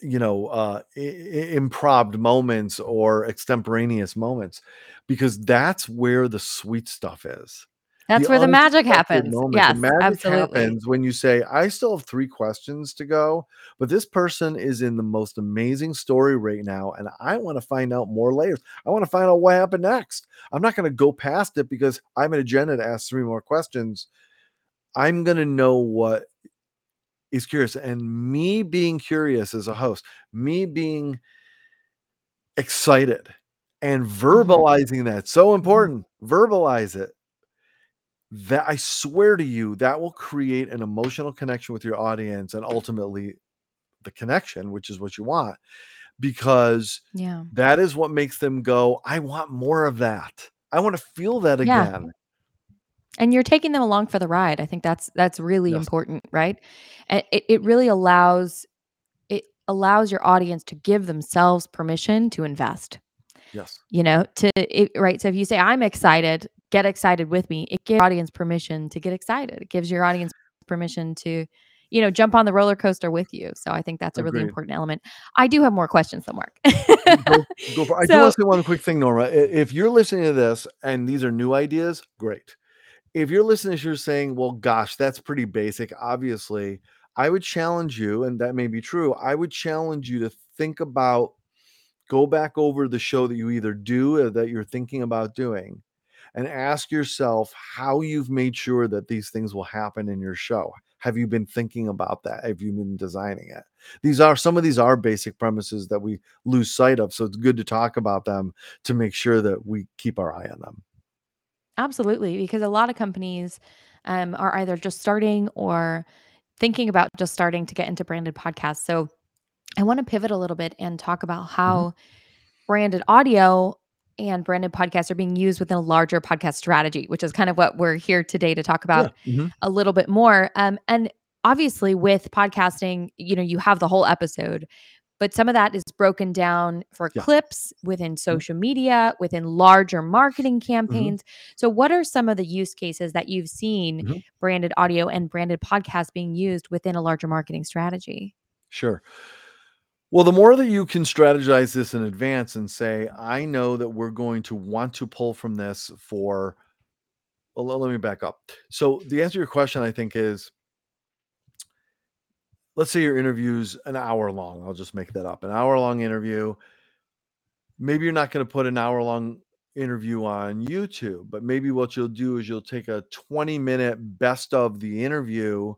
improv moments or extemporaneous moments, because that's where the sweet stuff is. That's where the magic happens. Yes, the magic absolutely happens when you say, I still have 3 questions to go, but this person is in the most amazing story right now, and I want to find out more layers. I want to find out what happened next. I'm not going to go past it because I'm an agenda to ask 3 more questions. I'm going to know what is curious. And me being curious as a host, me being excited and verbalizing that, so important, verbalize it. That I swear to you, that will create an emotional connection with your audience and ultimately the connection, which is what you want, because that is what makes them go, I want more of that. I want to feel that again. Yeah. And you're taking them along for the ride. I think that's really important, right? And it really allows your audience to give themselves permission to invest. Yes. Right. So if you say, I'm excited, get excited with me, it gives your audience permission to get excited. It gives your audience permission to, jump on the roller coaster with you. So I think that's a really important element. I do have more questions than Marc. I do want to say one quick thing, Norma. If you're listening to this and these are new ideas, great. If you're listening, you're saying, well, gosh, that's pretty basic. Obviously, I would challenge you, and that may be true. I would challenge you to think about, go back over the show that you either do or that you're thinking about doing, and ask yourself how you've made sure that these things will happen in your show. Have you been thinking about that? Have you been designing it? Some of these are basic premises that we lose sight of. So it's good to talk about them to make sure that we keep our eye on them. Absolutely. Because a lot of companies are either just starting or thinking about just starting to get into branded podcasts. So I want to pivot a little bit and talk about how branded audio and branded podcasts are being used within a larger podcast strategy, which is kind of what we're here today to talk about a little bit more. And obviously with podcasting, you have the whole episode, but some of that is broken down for clips within social media, within larger marketing campaigns. So what are some of the use cases that you've seen branded audio and branded podcasts being used within a larger marketing strategy? Sure. Well, the more that you can strategize this in advance and say, I know that we're going to want to pull from this for, well, let me back up. So the answer to your question, I think, is, let's say your interview's an hour long. I'll just make that up. An hour long interview. Maybe you're not going to put an hour long interview on YouTube, but maybe what you'll do is you'll take a 20-minute best of the interview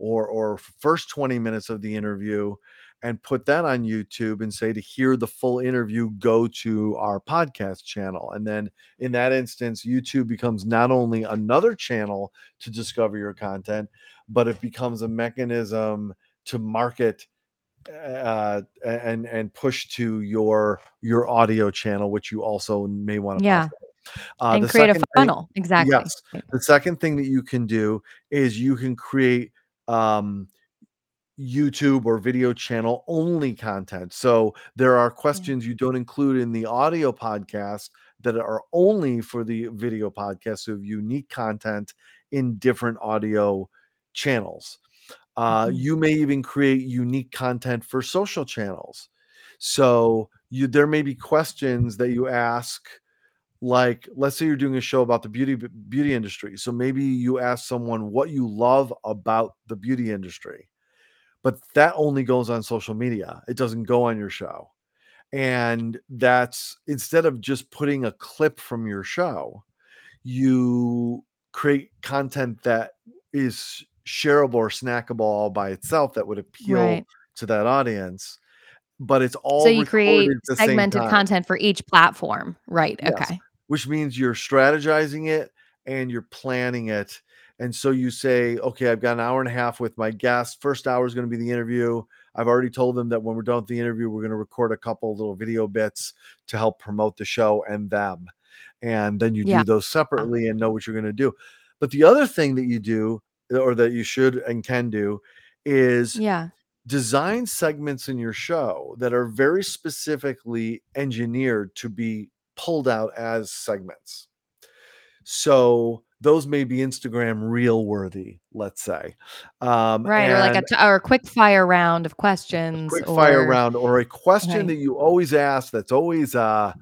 or first 20 minutes of the interview and put that on YouTube and say, to hear the full interview, go to our podcast channel. And then in that instance, YouTube becomes not only another channel to discover your content, but it becomes a mechanism to market and push to your audio channel, which you also may want to market. And create a funnel. Exactly. Yes. The second thing that you can do is you can create YouTube or video channel only content. So there are questions you don't include in the audio podcast that are only for the video podcast. So unique content in different audio channels. You may even create unique content for social channels. So there may be questions that you ask, like, let's say you're doing a show about the beauty industry. So maybe you ask someone what you love about the beauty industry. But that only goes on social media. It doesn't go on your show. And that's, instead of just putting a clip from your show, you create content that is shareable or snackable all by itself that would appeal to that audience. But it's all, so you create segmented content for each platform. Right. Yes. Okay. Which means you're strategizing it and you're planning it. And so you say, okay, I've got an hour and a half with my guest. First hour is going to be the interview. I've already told them that when we're done with the interview, we're going to record a couple little video bits to help promote the show and them. And then you do those separately and know what you're going to do. But the other thing that you do, or that you should and can do, is design segments in your show that are very specifically engineered to be pulled out as segments. So those may be Instagram reel worthy, let's say. Right. Or like a quick fire round of questions. Or a question that you always ask. That's always, it's a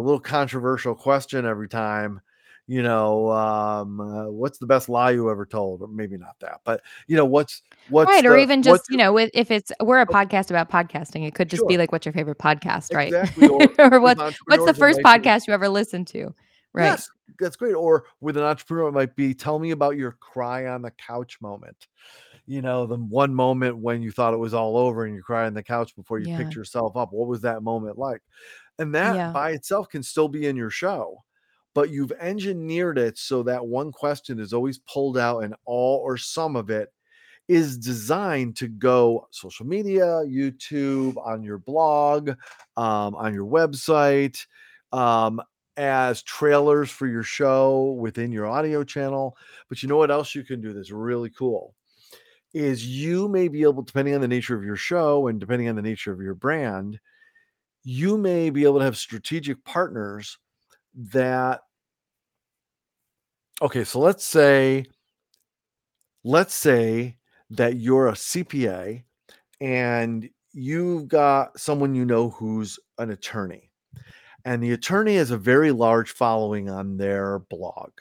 little controversial question every time. What's the best lie you ever told? Or maybe not that, but what's right. Or even just, if it's, we're a podcast about podcasting, it could just be like, what's your favorite podcast, right? Exactly. Or what's the first podcast you ever listened to? Right. Yes, that's great. Or with an entrepreneur, it might be, tell me about your cry on the couch moment. The one moment when you thought it was all over and you cried on the couch before you picked yourself up. What was that moment like? And that by itself can still be in your show, but you've engineered it so that one question is always pulled out, and all or some of it is designed to go social media, YouTube, on your blog, on your website, as trailers for your show within your audio channel. But you know what else you can do that's really cool is you may be able, depending on the nature of your show and depending on the nature of your brand, you may be able to have strategic partners that, okay, so let's say that you're a CPA and you've got someone who's an attorney. And the attorney has a very large following on their blog.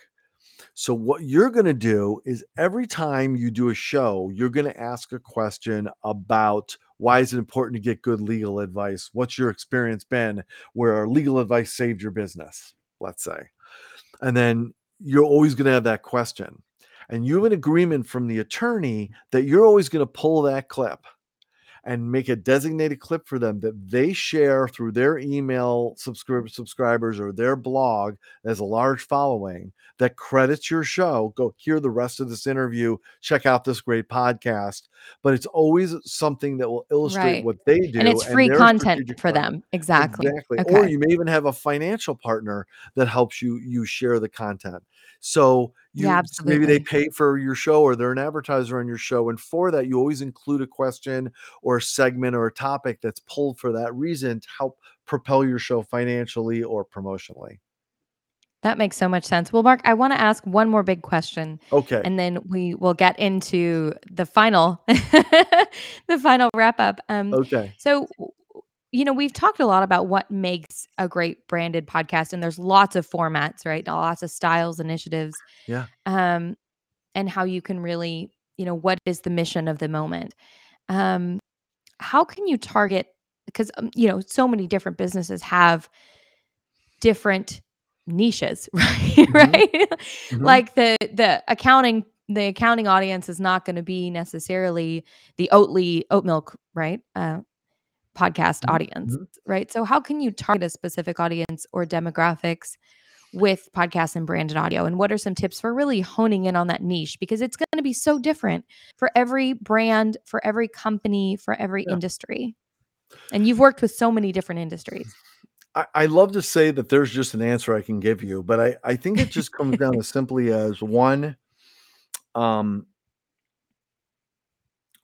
So what you're going to do is every time you do a show, you're going to ask a question about why is it important to get good legal advice? What's your experience been where legal advice saved your business, let's say. And then you're always going to have that question. And you have an agreement from the attorney that you're always going to pull that clip and make a designated clip for them that they share through their email subscribers or their blog as a large following that credits your show. Go hear the rest of this interview, check out this great podcast, but it's always something that will illustrate what they do. And it's free content for them. Exactly. Okay. Or you may even have a financial partner that helps you share the content. So maybe they pay for your show or they're an advertiser on your show. And for that, you always include a question or a segment or a topic that's pulled for that reason to help propel your show financially or promotionally. That makes so much sense. Well, Marc, I want to ask one more big question. Okay. And then we will get into the final, wrap up. Okay. So, we've talked a lot about what makes a great branded podcast, and there's lots of formats, right? Lots of styles, initiatives. Yeah. And how you can really, what is the mission of the moment? How can you target, because, so many different businesses have different niches, right? Mm-hmm. Right? Mm-hmm. Like the accounting audience is not going to be necessarily the Oatly oat milk, right? Podcast audience, mm-hmm. right? So how can you target a specific audience or demographics with podcasts and branded audio? And what are some tips for really honing in on that niche? Because it's going to be so different for every brand, for every company, for every industry. And you've worked with so many different industries. I love to say that there's just an answer I can give you, but I think it just comes down as simply as one,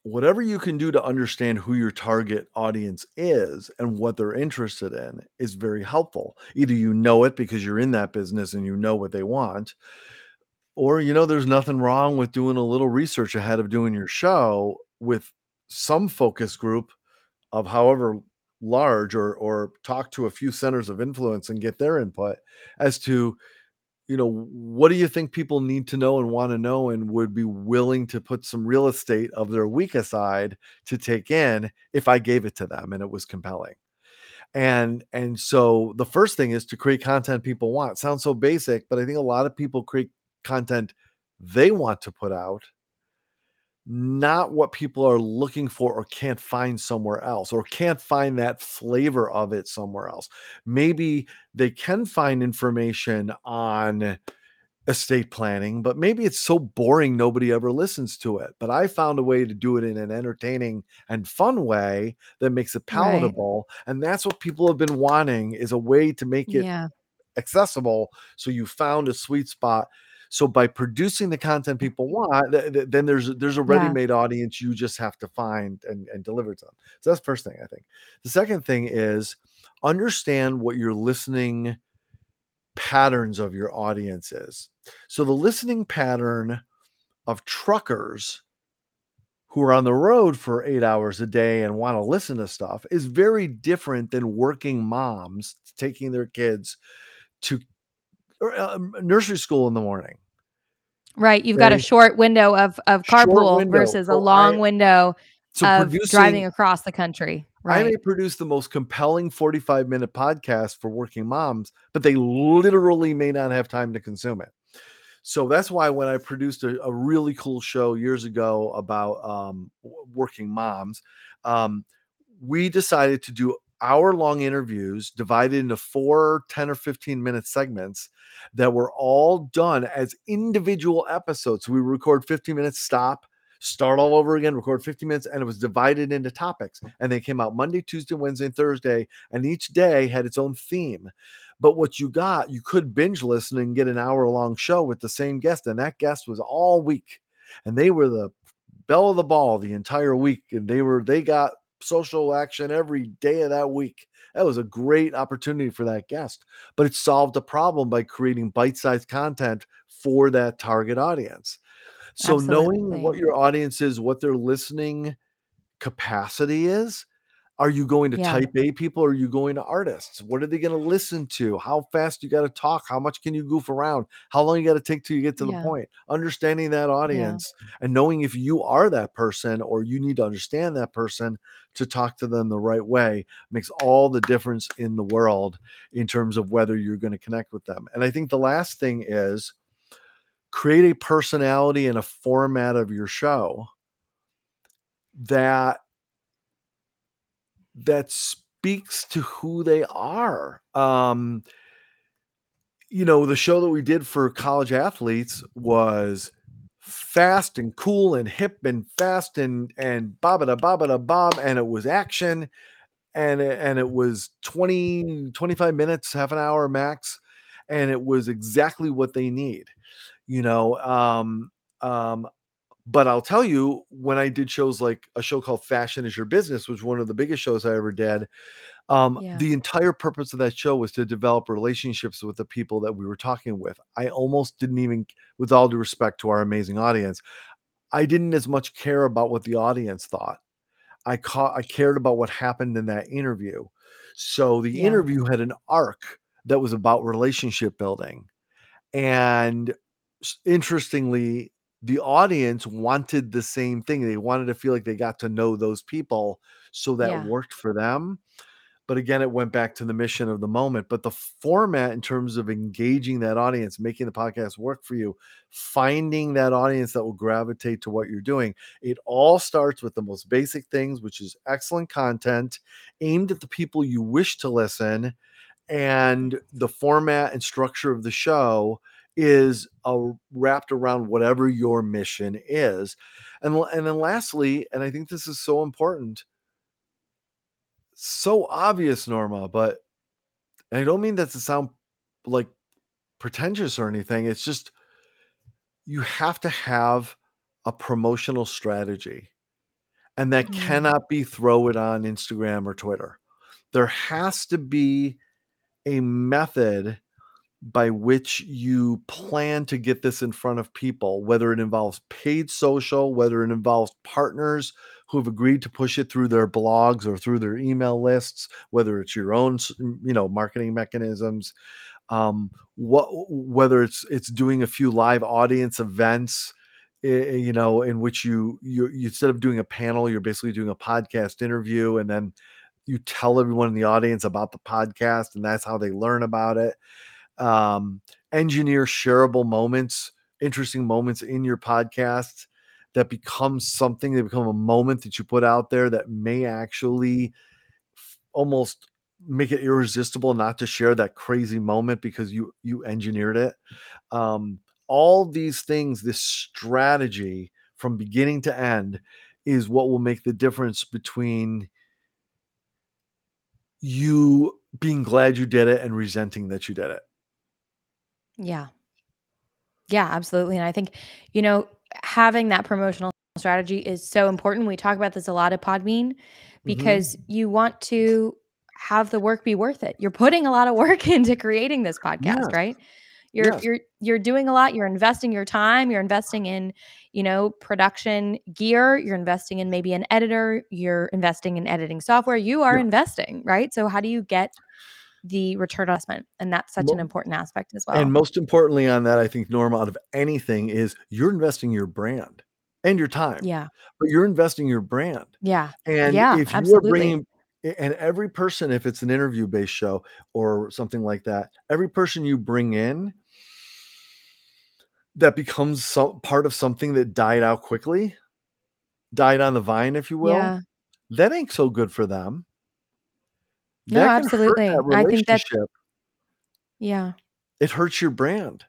whatever you can do to understand who your target audience is and what they're interested in is very helpful. Either it because you're in that business and what they want, or, there's nothing wrong with doing a little research ahead of doing your show with some focus group of however large, or talk to a few centers of influence and get their input as to, what do you think people need to know and want to know and would be willing to put some real estate of their week aside to take in if I gave it to them and it was compelling. And so the first thing is to create content people want. It sounds so basic, but I think a lot of people create content they want to put out, not what people are looking for or can't find somewhere else, or can't find that flavor of it somewhere else. Maybe they can find information on estate planning, but maybe it's so boring nobody ever listens to it. But I found a way to do it in an entertaining and fun way that makes it palatable. Right. And that's what people have been wanting, is a way to make it accessible. So you found a sweet spot. So by producing the content people want, then there's a ready-made audience you just have to find and deliver to them. So that's the first thing, I think. The second thing is understand what your listening patterns of your audience is. So the listening pattern of truckers who are on the road for 8 hours a day and want to listen to stuff is very different than working moms taking their kids to nursery school in the morning. Right. You've got a short window of carpool versus a long window of driving across the country. Right. I may produce the most compelling 45-minute podcast for working moms, but they literally may not have time to consume it. So that's why when I produced a really cool show years ago about working moms, we decided to do hour-long interviews divided into 4 10- or 15-minute segments that were all done as individual episodes. We record 15 minutes, stop, start all over again, record 50 minutes, and it was divided into topics. And they came out Monday, Tuesday, Wednesday, and Thursday, and each day had its own theme. But what you got, you could binge listen and get an hour-long show with the same guest, and that guest was all week. And they were the belle of the ball the entire week, and they got social action every day of that week. That was a great opportunity for that guest, but it solved the problem by creating bite-sized content for that target audience. So knowing what your audience is, what their listening capacity is, are you going to type A people? Or are you going to artists? What are they going to listen to? How fast you got to talk? How much can you goof around? How long you got to take till you get to the point? Understanding that audience and knowing if you are that person or you need to understand that person to talk to them the right way makes all the difference in the world in terms of whether you're going to connect with them. And I think the last thing is create a personality and a format of your show that speaks to who they are. The show that we did for college athletes was fast and cool and hip and fast and babada babada bob, and it was action, and it was 20, 25 minutes, half an hour max, and it was exactly what they need. But I'll tell you, when I did shows like a show called Fashion Is Your Business, which was one of the biggest shows I ever did, the entire purpose of that show was to develop relationships with the people that we were talking with. I almost didn't even, with all due respect to our amazing audience, I didn't as much care about what the audience thought. I cared about what happened in that interview. So the interview had an arc that was about relationship building. And interestingly, the audience wanted the same thing. They wanted to feel like they got to know those people, so that worked for them. But again, it went back to the mission of the moment. But the format in terms of engaging that audience, making the podcast work for you, finding that audience that will gravitate to what you're doing, it all starts with the most basic things, which is excellent content aimed at the people you wish to listen. And the format and structure of the show is wrapped around whatever your mission is. And then lastly, and I think this is so important, so obvious, Norma, but I don't mean that to sound like pretentious or anything. It's just, you have to have a promotional strategy, and that cannot be throw it on Instagram or Twitter. There has to be a method by which you plan to get this in front of people, whether it involves paid social, whether it involves partners who have agreed to push it through their blogs or through their email lists, whether it's your own, marketing mechanisms, whether it's doing a few live audience events, in which you instead of doing a panel, you're basically doing a podcast interview, and then you tell everyone in the audience about the podcast, and that's how they learn about it. Engineer shareable moments, interesting moments in your podcast that becomes something, they become a moment that you put out there that may actually almost make it irresistible not to share that crazy moment because you engineered it. all these things, this strategy from beginning to end is what will make the difference between you being glad you did it and resenting that you did it. Yeah. Yeah, absolutely. And I think, you know, having that promotional strategy is so important. We talk about this a lot at Podbean because you want to have the work be worth it. You're putting a lot of work into creating this podcast, right? You're doing a lot. You're investing your time. You're investing in, you know, production gear. You're investing in maybe an editor. You're investing in editing software. You are investing, right? So how do you get the return on investment? And that's such an important aspect as well. And most importantly on that, I think, Norma, out of anything is you're investing your brand and your time. Yeah. But you're investing your brand. Yeah. And if you are bringing, and every person, if it's an interview-based show or something like that, every person you bring in that becomes part of something that died out quickly, died on the vine, if you will, that ain't so good for them. No, absolutely. I think that it hurts your brand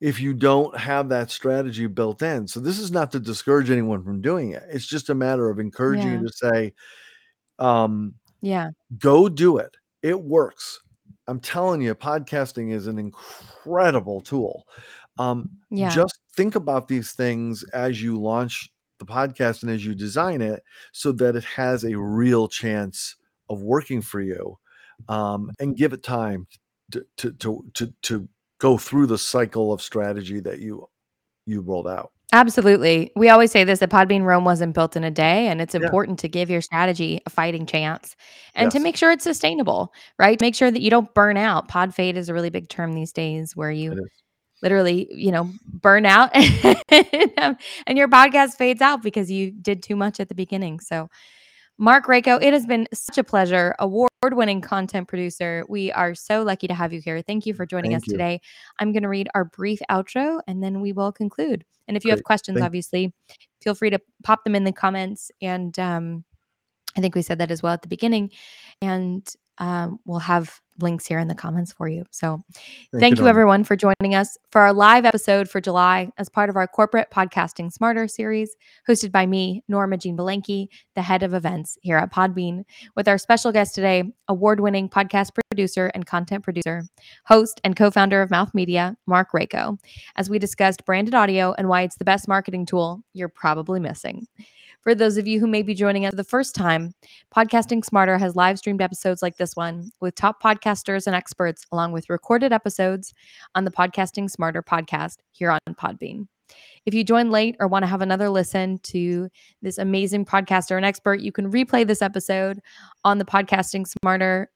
if you don't have that strategy built in. So this is not to discourage anyone from doing it. It's just a matter of encouraging you to say, go do it. It works. I'm telling you, podcasting is an incredible tool. Just think about these things as you launch the podcast and as you design it so that it has a real chance of working for you, and give it time to go through the cycle of strategy that you rolled out. Absolutely. We always say this, that Podbean Rome wasn't built in a day, and it's important to give your strategy a fighting chance and to make sure it's sustainable, right? Make sure that you don't burn out. Pod fade is a really big term these days where you literally, you know, burn out and your podcast fades out because you did too much at the beginning. So Marc Raco, it has been such a pleasure, award-winning content producer. We are so lucky to have you here. Thank you for joining us today. I'm going to read our brief outro, and then we will conclude. And if you have questions, obviously, feel free to pop them in the comments. And I think we said that as well at the beginning. And we'll have links here in the comments for you. So thank you everyone for joining us for our live episode for July as part of our Corporate Podcasting Smarter series, hosted by me, Norma Jean Belenky, the head of events here at Podbean, with our special guest today, award-winning podcast producer and content producer, host and co-founder of Mouth Media, Marc Raco, as we discussed branded audio and why it's the best marketing tool you're probably missing. For those of you who may be joining us for the first time, Podcasting Smarter has live streamed episodes like this one with top podcasters and experts, along with recorded episodes on the Podcasting Smarter podcast here on Podbean. If you joined late or want to have another listen to this amazing podcaster and expert, you can replay this episode on the Podcasting Smarter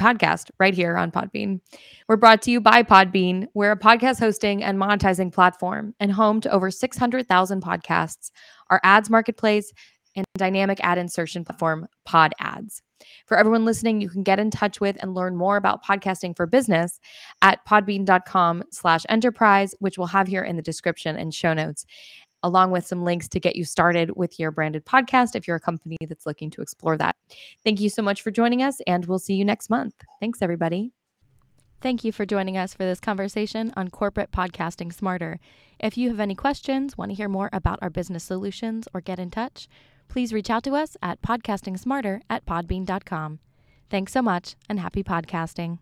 podcast right here on Podbean. We're brought to you by Podbean. We're a podcast hosting and monetizing platform and home to over 600,000 podcasts, our ads marketplace, and dynamic ad insertion platform, Pod Ads. For everyone listening, you can get in touch with and learn more about podcasting for business at podbean.com/enterprise, which we'll have here in the description and show notes, along with some links to get you started with your branded podcast if you're a company that's looking to explore that. Thank you so much for joining us, and we'll see you next month. Thanks, everybody. Thank you for joining us for this conversation on Corporate Podcasting Smarter. If you have any questions, want to hear more about our business solutions, or get in touch, please reach out to us at podcastingsmarter@podbean.com. Thanks so much, and happy podcasting.